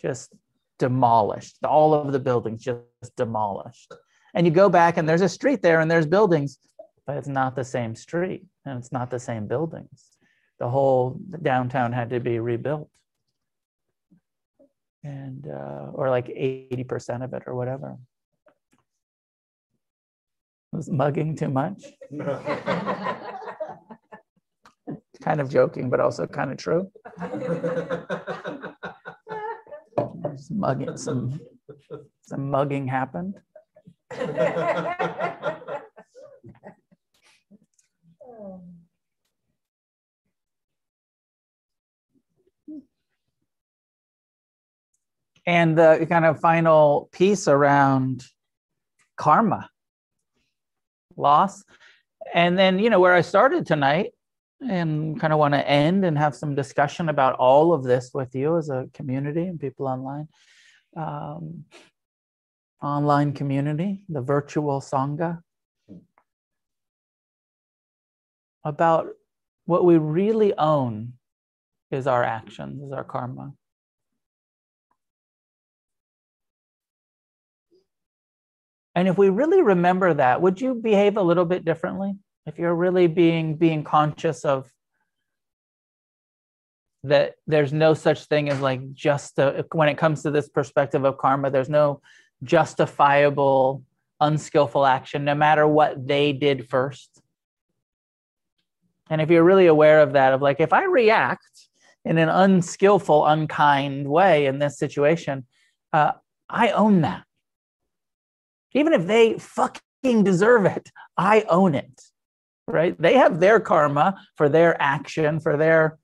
Just demolished. All of the buildings just demolished. And you go back and there's a street there and there's buildings, but it's not the same street and it's not the same buildings. The whole downtown had to be rebuilt. And, uh, or like eighty percent of it or whatever. Was mugging too much? Kind of joking, but also kind of true. Just mugging, some, some mugging happened. And the kind of final piece around karma, loss. And then, you know, where I started tonight and kind of want to end and have some discussion about all of this with you as a community and people online, um, online community, the virtual Sangha, about what we really own is our actions, is our karma. And if we really remember that, would you behave a little bit differently? If you're really being being conscious of that, there's no such thing as like just a, when it comes to this perspective of karma, there's no justifiable, unskillful action, no matter what they did first. And if you're really aware of that, of like, if I react in an unskillful, unkind way in this situation, uh, I own that. Even if they fucking deserve it, I own it, right? They have their karma for their action, for their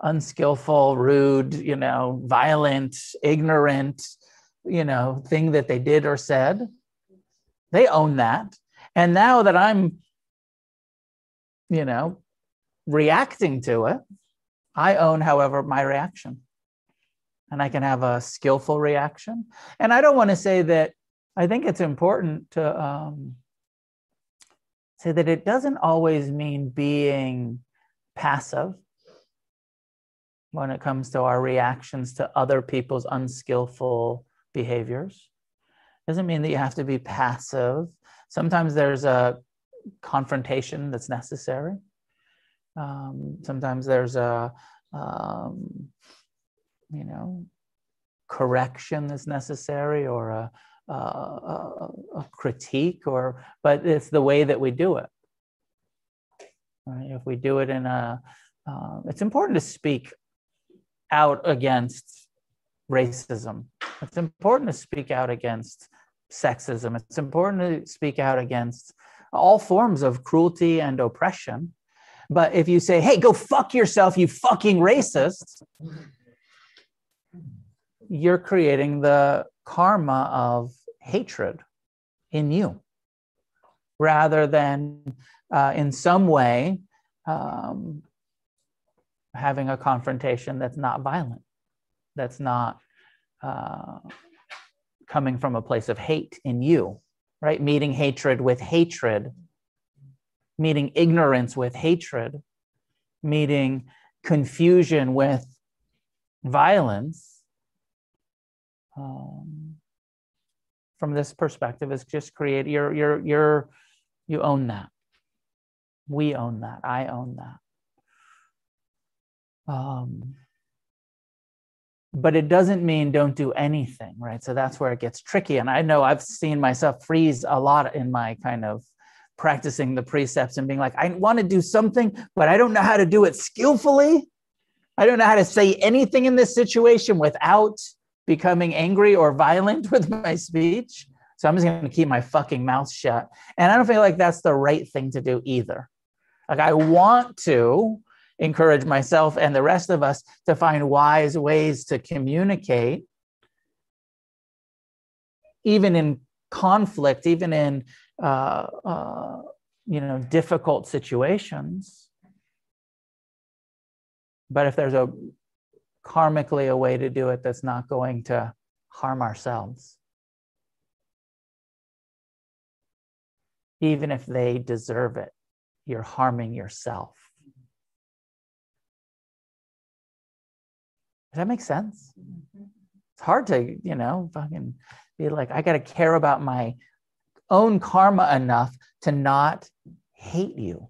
unskillful, rude, you know, violent, ignorant, you know, thing that they did or said. They own that. And now that I'm, you know, reacting to it, I own, however, my reaction. And I can have a skillful reaction. And I don't want to say that, I think it's important to um, say that it doesn't always mean being passive when it comes to our reactions to other people's unskillful behaviors. Doesn't mean that you have to be passive. Sometimes there's a confrontation that's necessary. Um, sometimes there's a, um, you know, correction that's necessary, or a, a, a, a critique, or, but it's the way that we do it. Right? If we do it in a, uh, it's important to speak out against racism. It's important to speak out against sexism. It's important to speak out against all forms of cruelty and oppression. But if you say, hey, go fuck yourself, you fucking racist, you're creating the karma of hatred in you, rather than uh, in some way um, having a confrontation that's not violent, that's not uh, coming from a place of hate in you, right? Meeting hatred with hatred, meeting ignorance with hatred, meeting confusion with violence, um, from this perspective is just create, you're, you're, you're, you own that. We own that. I own that. Um, but it doesn't mean don't do anything, right? So that's where it gets tricky. And I know I've seen myself freeze a lot in my kind of practicing the precepts and being like, I want to do something, but I don't know how to do it skillfully. I don't know how to say anything in this situation without becoming angry or violent with my speech. So I'm just going to keep my fucking mouth shut. And I don't feel like that's the right thing to do either. Like, I want to encourage myself and the rest of us to find wise ways to communicate, even in conflict, even in Uh, uh, you know, difficult situations. But if there's a karmically a way to do it that's not going to harm ourselves, even if they deserve it, you're harming yourself. Does that make sense? It's hard to, you know, fucking be like, I gotta care about my own karma enough to not hate you,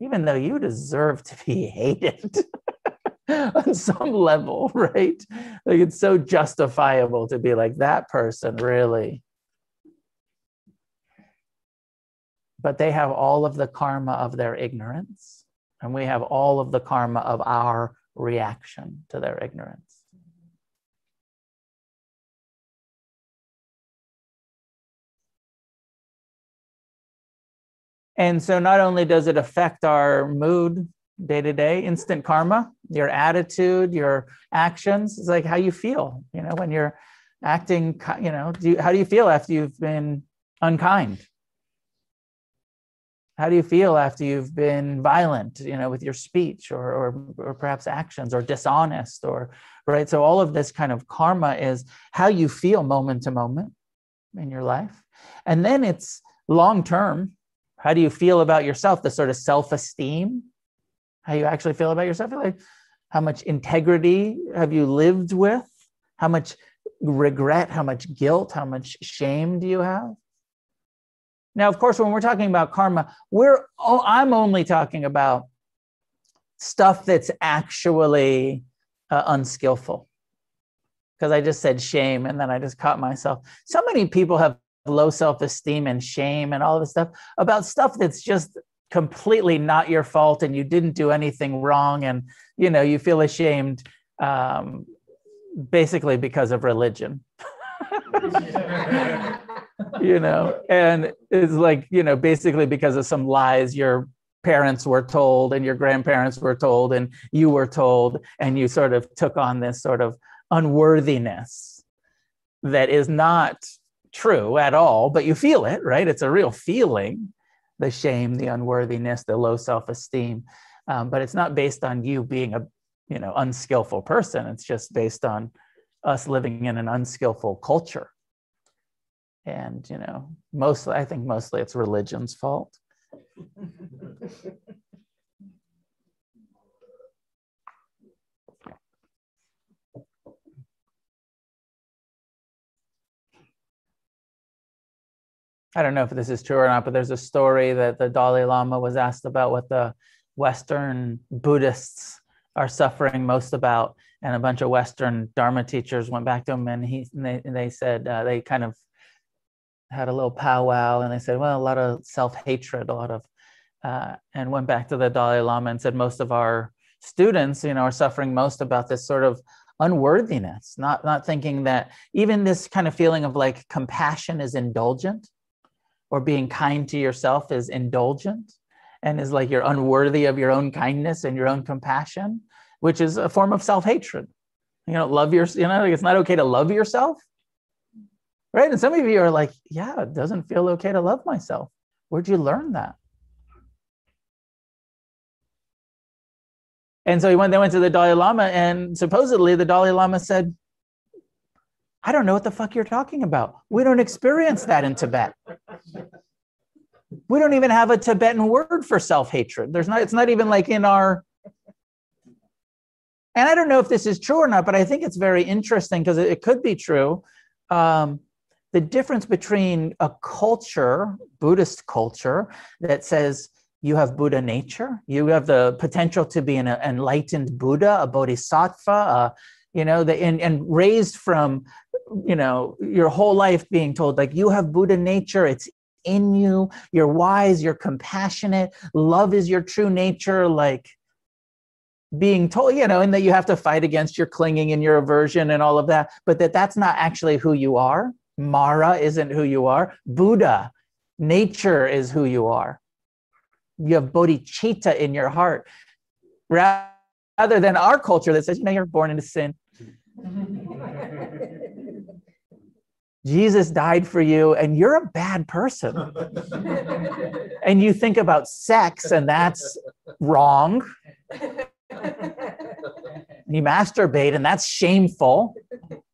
even though you deserve to be hated on some level, right? Like, it's so justifiable to be like, that person really, but they have all of the karma of their ignorance, and we have all of the karma of our reaction to their ignorance. And so not only does it affect our mood day to day, instant karma, your attitude, your actions, it's like how you feel, you know, when you're acting, you know, do you, how do you feel after you've been unkind? How do you feel after you've been violent, you know, with your speech, or, or, or perhaps actions, or dishonest, or, right? So all of this kind of karma is how you feel moment to moment in your life. And then it's long-term. How do you feel about yourself? The sort of self-esteem, how you actually feel about yourself, like how much integrity have you lived with? How much regret, how much guilt, how much shame do you have? Now, of course, when we're talking about karma, we're, oh, I'm only talking about stuff that's actually uh, unskillful. Because I just said shame, and then I just caught myself. So many people have low self-esteem and shame and all this stuff about stuff that's just completely not your fault, and you didn't do anything wrong, and you know you feel ashamed um, basically because of religion. You know, and it's like, you know, basically because of some lies your parents were told and your grandparents were told and you were told, and you sort of took on this sort of unworthiness that is not true at all, but you feel it, right? It's a real feeling, the shame, the unworthiness, the low self-esteem, um, but it's not based on you being a, you know, unskillful person. It's just based on us living in an unskillful culture. And, you know, mostly, I think mostly it's religion's fault. I don't know if this is true or not, but there's a story that the Dalai Lama was asked about what the Western Buddhists are suffering most about. And a bunch of Western Dharma teachers went back to him, and he and they, and they said, uh, they kind of had a little powwow, and they said, well, a lot of self-hatred, a lot of, uh, and went back to the Dalai Lama and said, most of our students, you know, are suffering most about this sort of unworthiness, not, not thinking that even this kind of feeling of like compassion is indulgent, or being kind to yourself is indulgent, and is like you're unworthy of your own kindness and your own compassion, which is a form of self-hatred. You know, love your, you know, it's not okay to love yourself, right? And some of you are like, yeah, it doesn't feel okay to love myself. Where'd you learn that? And so he went, they went to the Dalai Lama, and supposedly the Dalai Lama said, I don't know what the fuck you're talking about. We don't experience that in Tibet. We don't even have a Tibetan word for self-hatred. There's not, it's not even like in our, and I don't know if this is true or not, but I think it's very interesting because it, it could be true. Um, the difference between a culture, Buddhist culture, that says you have Buddha nature, you have the potential to be an enlightened Buddha, a bodhisattva, a, you know, the, and, and raised from, you know, your whole life being told, like, you have Buddha nature, it's in you, you're wise, you're compassionate, love is your true nature, like being told, you know, and that you have to fight against your clinging and your aversion and all of that, but that that's not actually who you are. Mara isn't who you are. Buddha nature is who you are. You have bodhicitta in your heart, rather than our culture that says, you know, you're born into sin. Jesus died for you, and you're a bad person. And you think about sex, and that's wrong. You masturbate, and that's shameful,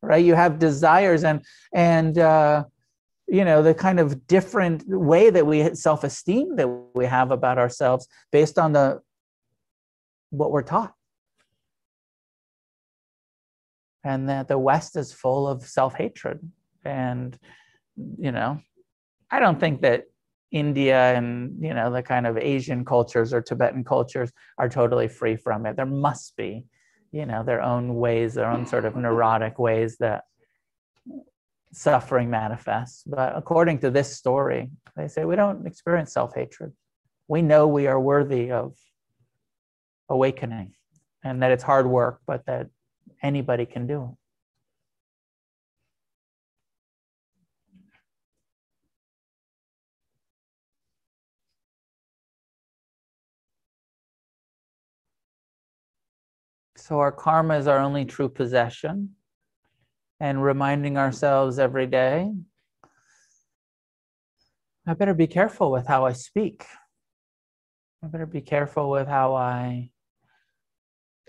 right? You have desires, and, and uh, you know, the kind of different way that we self-esteem that we have about ourselves based on the what we're taught. And that the West is full of self-hatred. And, you know, I don't think that India and, you know, the kind of Asian cultures or Tibetan cultures are totally free from it. There must be, you know, their own ways, their own sort of neurotic ways that suffering manifests. But according to this story, they say we don't experience self-hatred. We know we are worthy of awakening, and that it's hard work, but that anybody can do it. So our karma is our only true possession, and reminding ourselves every day, I better be careful with how I speak. I better be careful with how I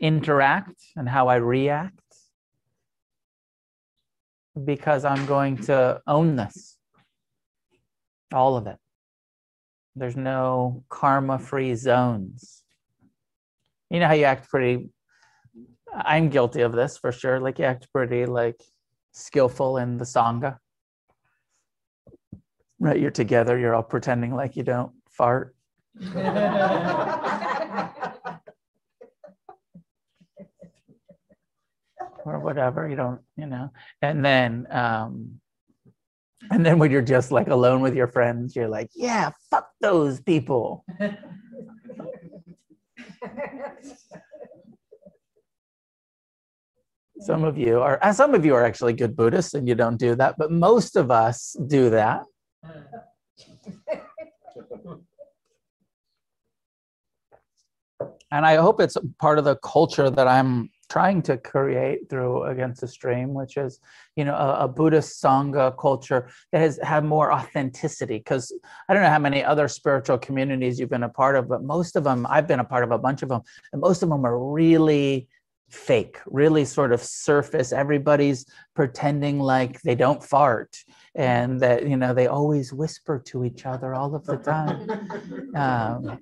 interact and how I react, because I'm going to own this, all of it. There's no karma-free zones. You know how you act pretty, I'm guilty of this for sure. Like you act pretty like skillful in the Sangha, right? You're together, you're all pretending like you don't fart. Or whatever, you don't, you know. And then, um, and then when you're just like alone with your friends, you're like, yeah, fuck those people. Some of you are, some of you are actually good Buddhists and you don't do that, but most of us do that. And I hope it's part of the culture that I'm trying to create through Against the Stream, which is, you know, a, a Buddhist Sangha culture that has had more authenticity. Because I don't know how many other spiritual communities you've been a part of, but most of them, I've been a part of a bunch of them, and most of them are really fake, really sort of surface. Everybody's pretending like they don't fart, and that, you know, they always whisper to each other all of the time. Um,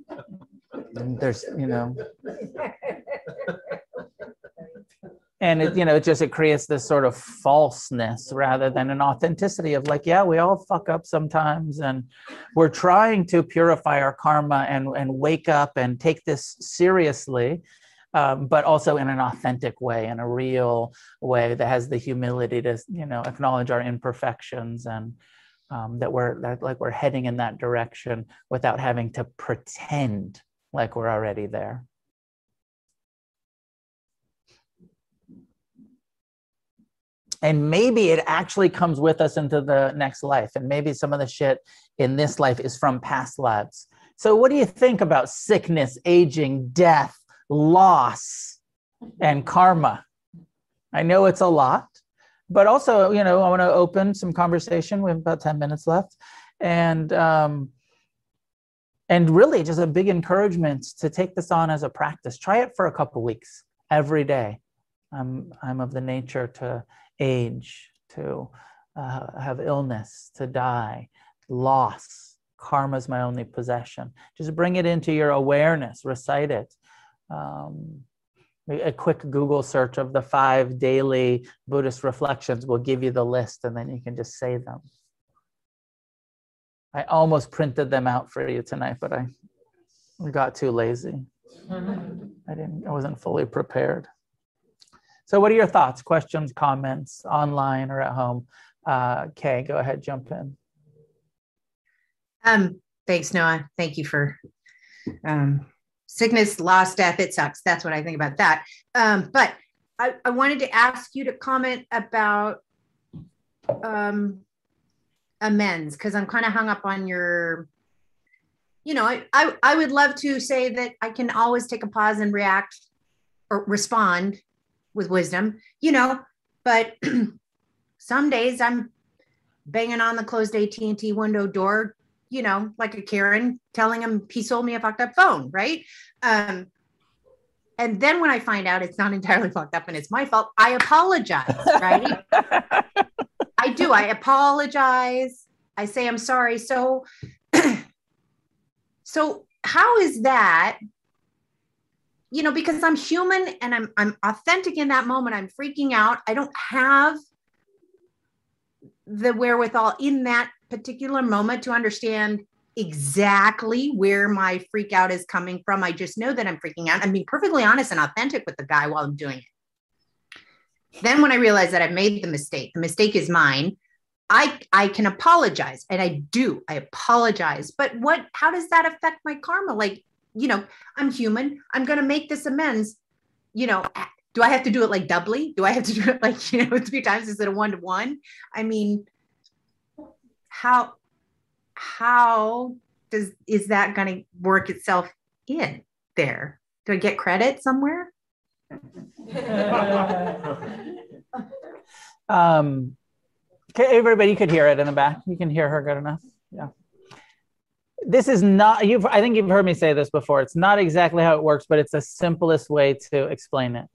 and there's, you know, And, it, you know, it just, it creates this sort of falseness rather than an authenticity of like, yeah, we all fuck up sometimes. And we're trying to purify our karma and, and wake up and take this seriously, um, but also in an authentic way, in a real way that has the humility to, you know, acknowledge our imperfections and um, that we're that, like we're heading in that direction without having to pretend like we're already there. And maybe it actually comes with us into the next life. And maybe some of the shit in this life is from past lives. So what do you think about sickness, aging, death, loss, and karma? I know it's a lot, but also, you know, I want to open some conversation. We have about ten minutes left. And, um, and really just a big encouragement to take this on as a practice. Try it for a couple of weeks every day. I'm, I'm of the nature to age, to uh, have illness, to die, loss. Karma is my only possession. Just bring it into your awareness, recite it. Um, a quick Google search of the five daily Buddhist reflections will give you the list, and then you can just say them. I almost printed them out for you tonight, but I got too lazy. I didn't, I wasn't fully prepared. So what are your thoughts, questions, comments, online or at home? Uh, Kay, go ahead, jump in. Um, thanks, Noah. Thank you for um, sickness, loss, death. It sucks. That's what I think about that. Um, but I, I wanted to ask you to comment about um, amends, because I'm kind of hung up on your, you know, I, I, I would love to say that I can always take a pause and react or respond with wisdom, you know, but some days I'm banging on the closed A T and T window door, you know, like a Karen, telling him he sold me a fucked up phone, right? Um, and then when I find out it's not entirely fucked up and it's my fault, I apologize, right? I do, I apologize. I say, I'm sorry. So, so how is that? You know, because I'm human and I'm I'm authentic in that moment. I'm freaking out. I don't have the wherewithal in that particular moment to understand exactly where my freak out is coming from. I just know that I'm freaking out. I'm being perfectly honest and authentic with the guy while I'm doing it. Then when I realize that I've made the mistake, the mistake is mine, I I can apologize. And I do, I apologize. But what, how does that affect my karma? Like, you know, I'm human. I'm going to make this amends. You know, do I have to do it like doubly? Do I have to do it like, you know, three times instead of one to one? I mean, how, how does, is that going to work itself in there? Do I get credit somewhere? um, okay, everybody, you could hear it in the back. You can hear her good enough. Yeah. This is not, you've, I think you've heard me say this before. It's not exactly how it works, but it's the simplest way to explain it.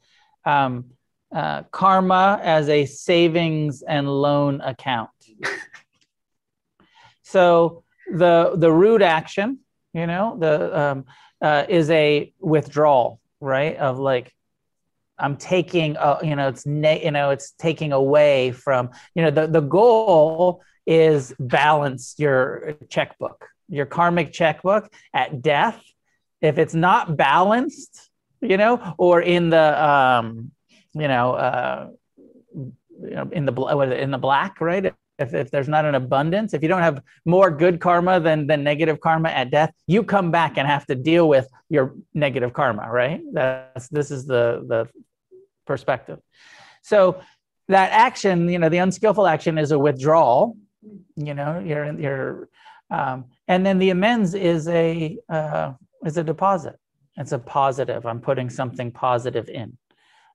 Um, uh, karma as a savings and loan account. So the the root action, you know, the um, uh, is a withdrawal, right? Of like, I'm taking, a, you know, it's ne- you know, it's taking away from, you know, the the goal is balance your checkbook. Your karmic checkbook at death, if it's not balanced, you know, or in the, um, you know, uh, you know, in the what is it, in the black, right? If, if there's not an abundance, if you don't have more good karma than, than negative karma at death, you come back and have to deal with your negative karma, right? That's, this is the, the perspective. So that action, you know, the unskillful action is a withdrawal, you know, you're, you're, um, and then the amends is a uh, is a deposit. It's a positive. I'm putting something positive in,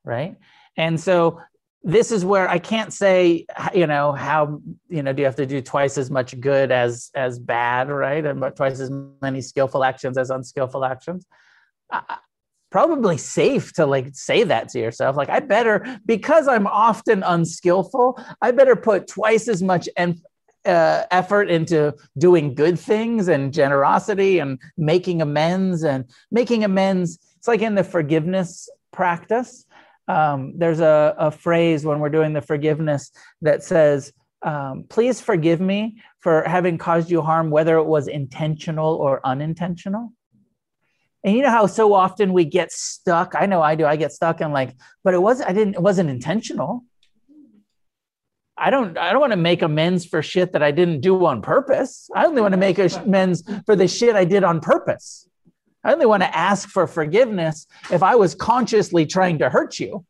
right? And so this is where I can't say, you know, how, you know, do you have to do twice as much good as as bad, right? And twice as many skillful actions as unskillful actions. Uh, probably safe to like say that to yourself. Like I better, because I'm often unskillful, I better put twice as much and. Em- Uh, effort into doing good things and generosity and making amends and making amends. It's like in the forgiveness practice, Um, there's a, a phrase when we're doing the forgiveness that says, um, please forgive me for having caused you harm, whether it was intentional or unintentional. And you know how so often we get stuck. I know I do. I get stuck and like, but it wasn't, I didn't, it wasn't intentional. I don't, I don't want to make amends for shit that I didn't do on purpose. I only want to make amends for the shit I did on purpose. I only want to ask for forgiveness if I was consciously trying to hurt you.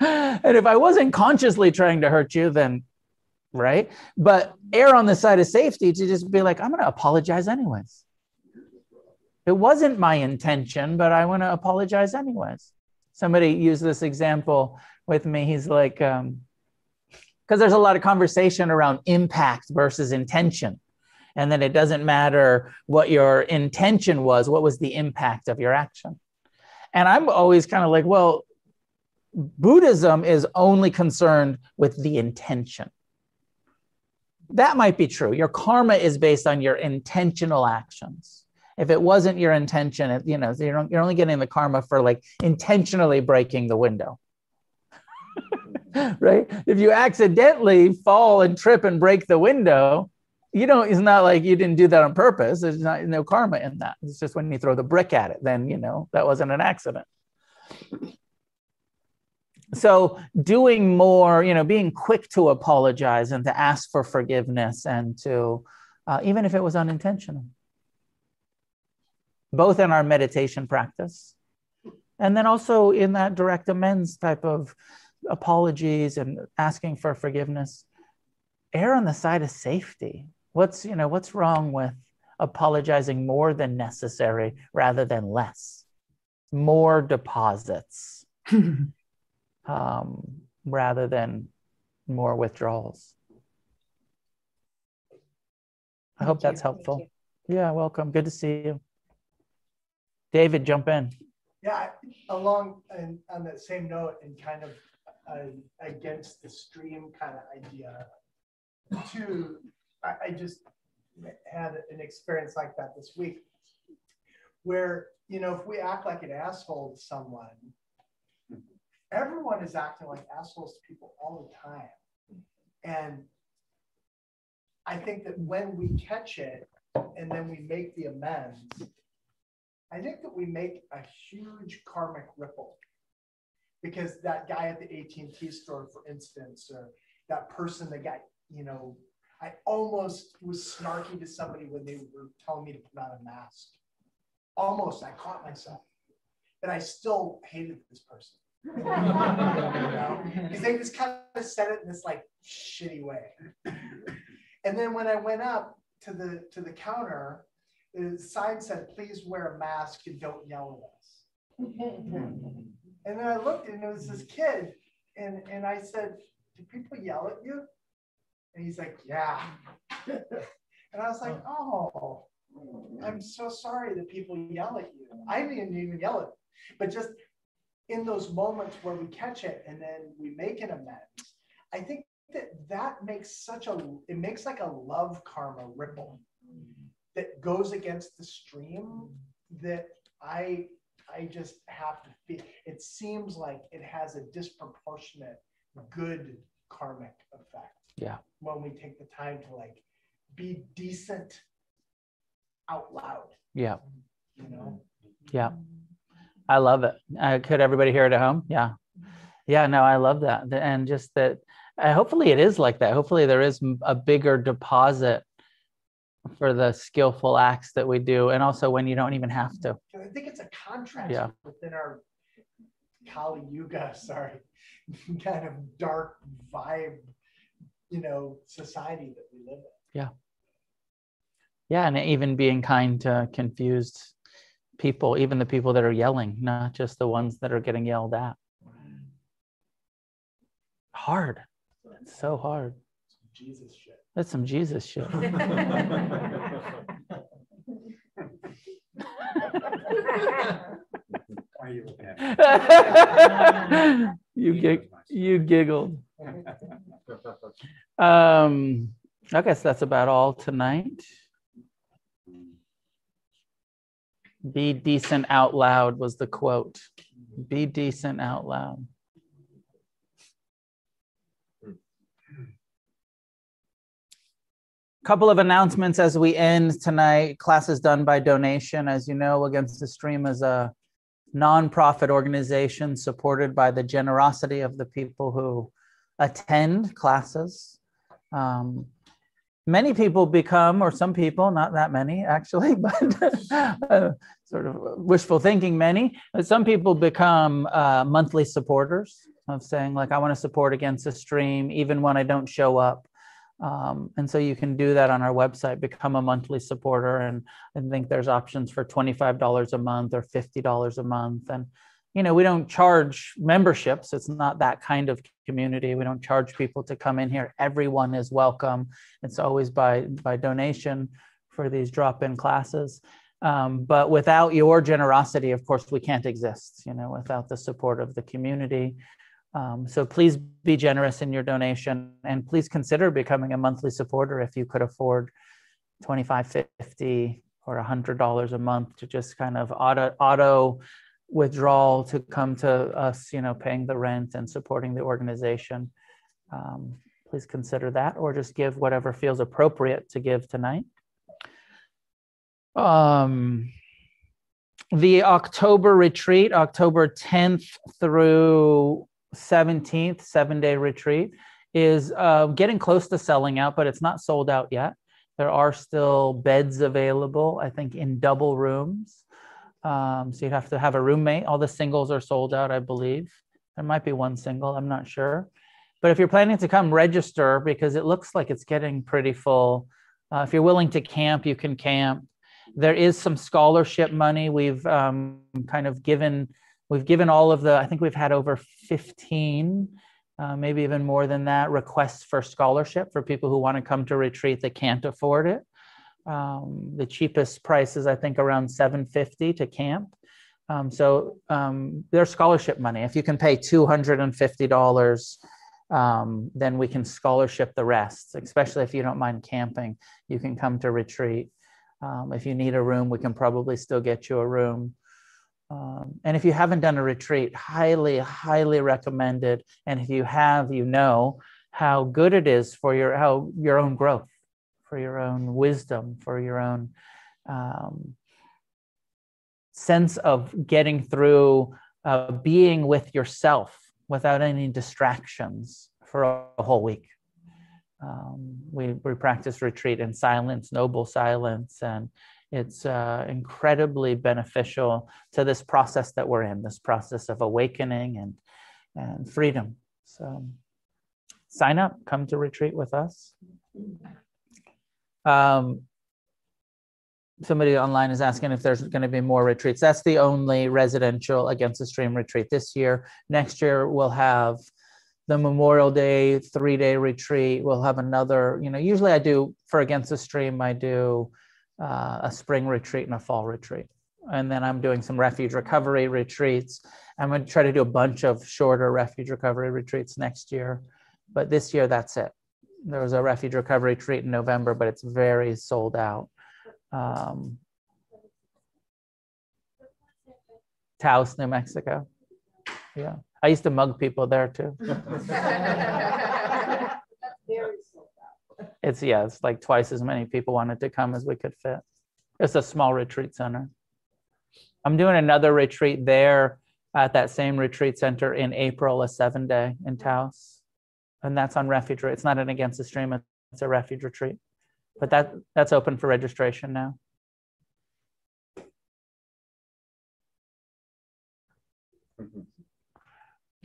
And if I wasn't consciously trying to hurt you, then right. But err on the side of safety to just be like, I'm going to apologize anyways. It wasn't my intention, but I want to apologize anyways. Somebody used this example with me. He's like, um, because there's a lot of conversation around impact versus intention. And then it doesn't matter what your intention was, what was the impact of your action? And I'm always kind of like, well, Buddhism is only concerned with the intention. That might be true. Your karma is based on your intentional actions. If it wasn't your intention, it, you know, you're, you're only getting the karma for like intentionally breaking the window. Right? If you accidentally fall and trip and break the window, you don't, it's not like you didn't do that on purpose. There's not, no karma in that. It's just when you throw the brick at it, then, you know, that wasn't an accident. So doing more, you know, being quick to apologize and to ask for forgiveness and to, uh, even if it was unintentional, both in our meditation practice and then also in that direct amends type of apologies and asking for forgiveness, err on the side of safety. What's, you know, what's wrong with apologizing more than necessary rather than less? More deposits um, rather than more withdrawals. I hope that's helpful. Yeah, welcome. Good to see you. David, jump in. Yeah, along and on that same note and kind of uh, against the stream kind of idea too, I, I just had an experience like that this week where, you know, if we act like an asshole to someone, everyone is acting like assholes to people all the time. And I think that when we catch it and then we make the amends, I think that we make a huge karmic ripple, because that guy at the A T and T store, for instance, or that person that got, you know, I almost was snarky to somebody when they were telling me to put on a mask. Almost, I caught myself. But I still hated this person. You know? Because they just kind of said it in this like shitty way. And then when I went up to the to the counter, the sign said, please wear a mask and don't yell at us. And then I looked and it was this kid. And, and I said, do people yell at you? And he's like, yeah. And I was like, oh, I'm so sorry that people yell at you. I didn't even yell at them. But just in those moments where we catch it and then we make an amends, I think that that makes such a, it makes like a love karma ripple that goes against the stream that I, I just have to feel. It seems like it has a disproportionate good karmic effect. Yeah. When we take the time to like be decent out loud. Yeah. You know? Yeah. I love it. Uh, could everybody hear it at home? Yeah. Yeah, no, I love that. And just that, uh, hopefully it is like that. Hopefully there is a bigger deposit for the skillful acts that we do. And also when you don't even have to. I think it's a contrast yeah. within our Kali Yuga, sorry, kind of dark vibe, you know, society that we live in. Yeah. Yeah. And even being kind to confused people, even the people that are yelling, not just the ones that are getting yelled at. Hard. It's so hard. Some Jesus shit. That's some Jesus shit. Why are you looking at me? you, gig you giggled. Um, I guess that's about all tonight. Be decent out loud was the quote. Be decent out loud. Couple of announcements as we end tonight. Class is done by donation. As you know, Against the Stream is a nonprofit organization supported by the generosity of the people who attend classes. Um, many people become, or some people, not that many actually, but uh, sort of wishful thinking many, but some people become uh, monthly supporters of saying, like, I want to support Against the Stream even when I don't show up. Um, and so you can do that on our website, become a monthly supporter. And I think there's options for twenty-five dollars a month or fifty dollars a month. And, you know, we don't charge memberships. It's not that kind of community. We don't charge people to come in here. Everyone is welcome. It's always by, by donation for these drop-in classes. Um, but without your generosity, of course, we can't exist, you know, without the support of the community. Um, so please be generous in your donation, and please consider becoming a monthly supporter if you could afford twenty-five dollars, fifty dollars, or one hundred dollars a month to just kind of auto, auto withdrawal to come to us, you know, paying the rent and supporting the organization. Um, please consider that, or just give whatever feels appropriate to give tonight. Um, the October retreat, October tenth through seventeenth, seven-day retreat is uh, getting close to selling out, but it's not sold out yet. There are still beds available, I think, in double rooms. Um, so you'd have to have a roommate. All the singles are sold out, I believe. There might be one single, I'm not sure. But if you're planning to come, register, because it looks like it's getting pretty full. Uh, if you're willing to camp, you can camp. There is some scholarship money. We've um, kind of given... We've given all of the, I think we've had over fifteen, uh, maybe even more than that, requests for scholarship for people who want to come to retreat that can't afford it. Um, the cheapest price is, I think, around seven fifty to camp. Um, so um, there's scholarship money. If you can pay two hundred fifty dollars, um, then we can scholarship the rest, especially if you don't mind camping. You can come to retreat. Um, if you need a room, we can probably still get you a room. Um, and if you haven't done a retreat, highly, highly recommended. And if you have, you know how good it is for your, how, your own growth, for your own wisdom, for your own um, sense of getting through uh, being with yourself without any distractions for a, a whole week. Um, we, we practice retreat in silence, noble silence, and it's uh, incredibly beneficial to this process that we're in, this process of awakening and, and freedom. So sign up, come to retreat with us. Um, somebody online is asking if there's going to be more retreats. That's the only residential Against the Stream retreat this year. Next year, we'll have the Memorial Day three-day retreat. We'll have another, you know, usually I do, for Against the Stream, I do Uh, a spring retreat and a fall retreat. And then I'm doing some refuge recovery retreats. I'm going to try to do a bunch of shorter refuge recovery retreats next year. But this year, that's it. There was a refuge recovery retreat in November, but it's very sold out. Um, Taos, New Mexico. Yeah. I used to mug people there too. It's, yeah, it's like twice as many people wanted to come as we could fit. It's a small retreat center. I'm doing another retreat there at that same retreat center in April, a seven day in Taos. And that's on refuge. It's not an Against the Stream, it's a refuge retreat. But that that's open for registration now.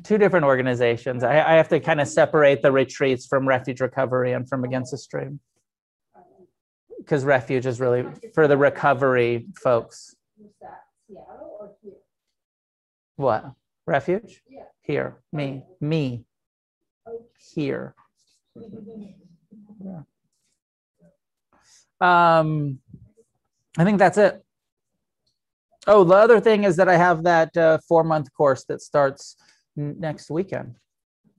Two different organizations. I, I have to kind of separate the retreats from Refuge Recovery and from Against the Stream, because Refuge is really for the recovery folks. What? Refuge? Here. Me. Me. Here. Yeah. Um, I think that's it. Oh, the other thing is that I have that uh, four-month course that starts next weekend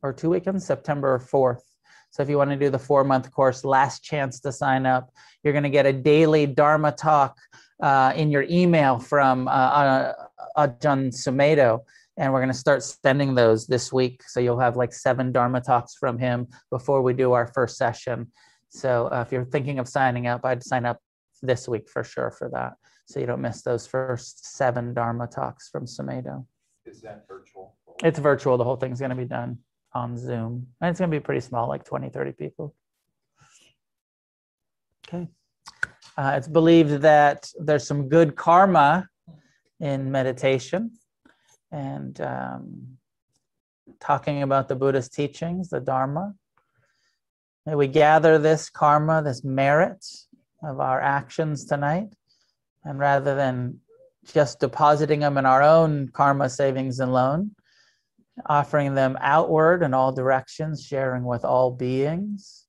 or two weekends, September fourth. So if you want to do the four month course, last chance to sign up. You're going to get a daily Dharma talk uh, in your email from uh, uh, Ajahn Sumedho. And we're going to start sending those this week. So you'll have like seven Dharma talks from him before we do our first session. So uh, if you're thinking of signing up, I'd sign up this week for sure for that, so you don't miss those first seven Dharma talks from Sumedho. Is that virtual? It's virtual. The whole thing's going to be done on Zoom. And it's going to be pretty small, like twenty, thirty people. Okay. Uh, it's believed that there's some good karma in meditation. And um, talking about the Buddha's teachings, the Dharma. May we gather this karma, this merit of our actions tonight. And rather than just depositing them in our own karma savings and loan, offering them outward in all directions, sharing with all beings,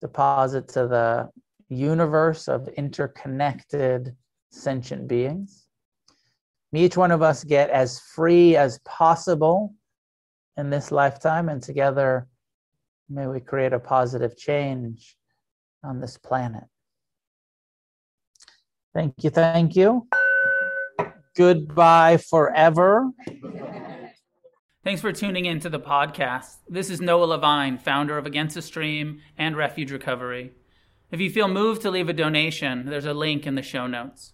deposit to the universe of interconnected sentient beings. May each one of us get as free as possible in this lifetime, and together may we create a positive change on this planet. Thank you, thank you. Goodbye forever. Thanks for tuning in to the podcast. This is Noah Levine, founder of Against the Stream and Refuge Recovery. If you feel moved to leave a donation, there's a link in the show notes.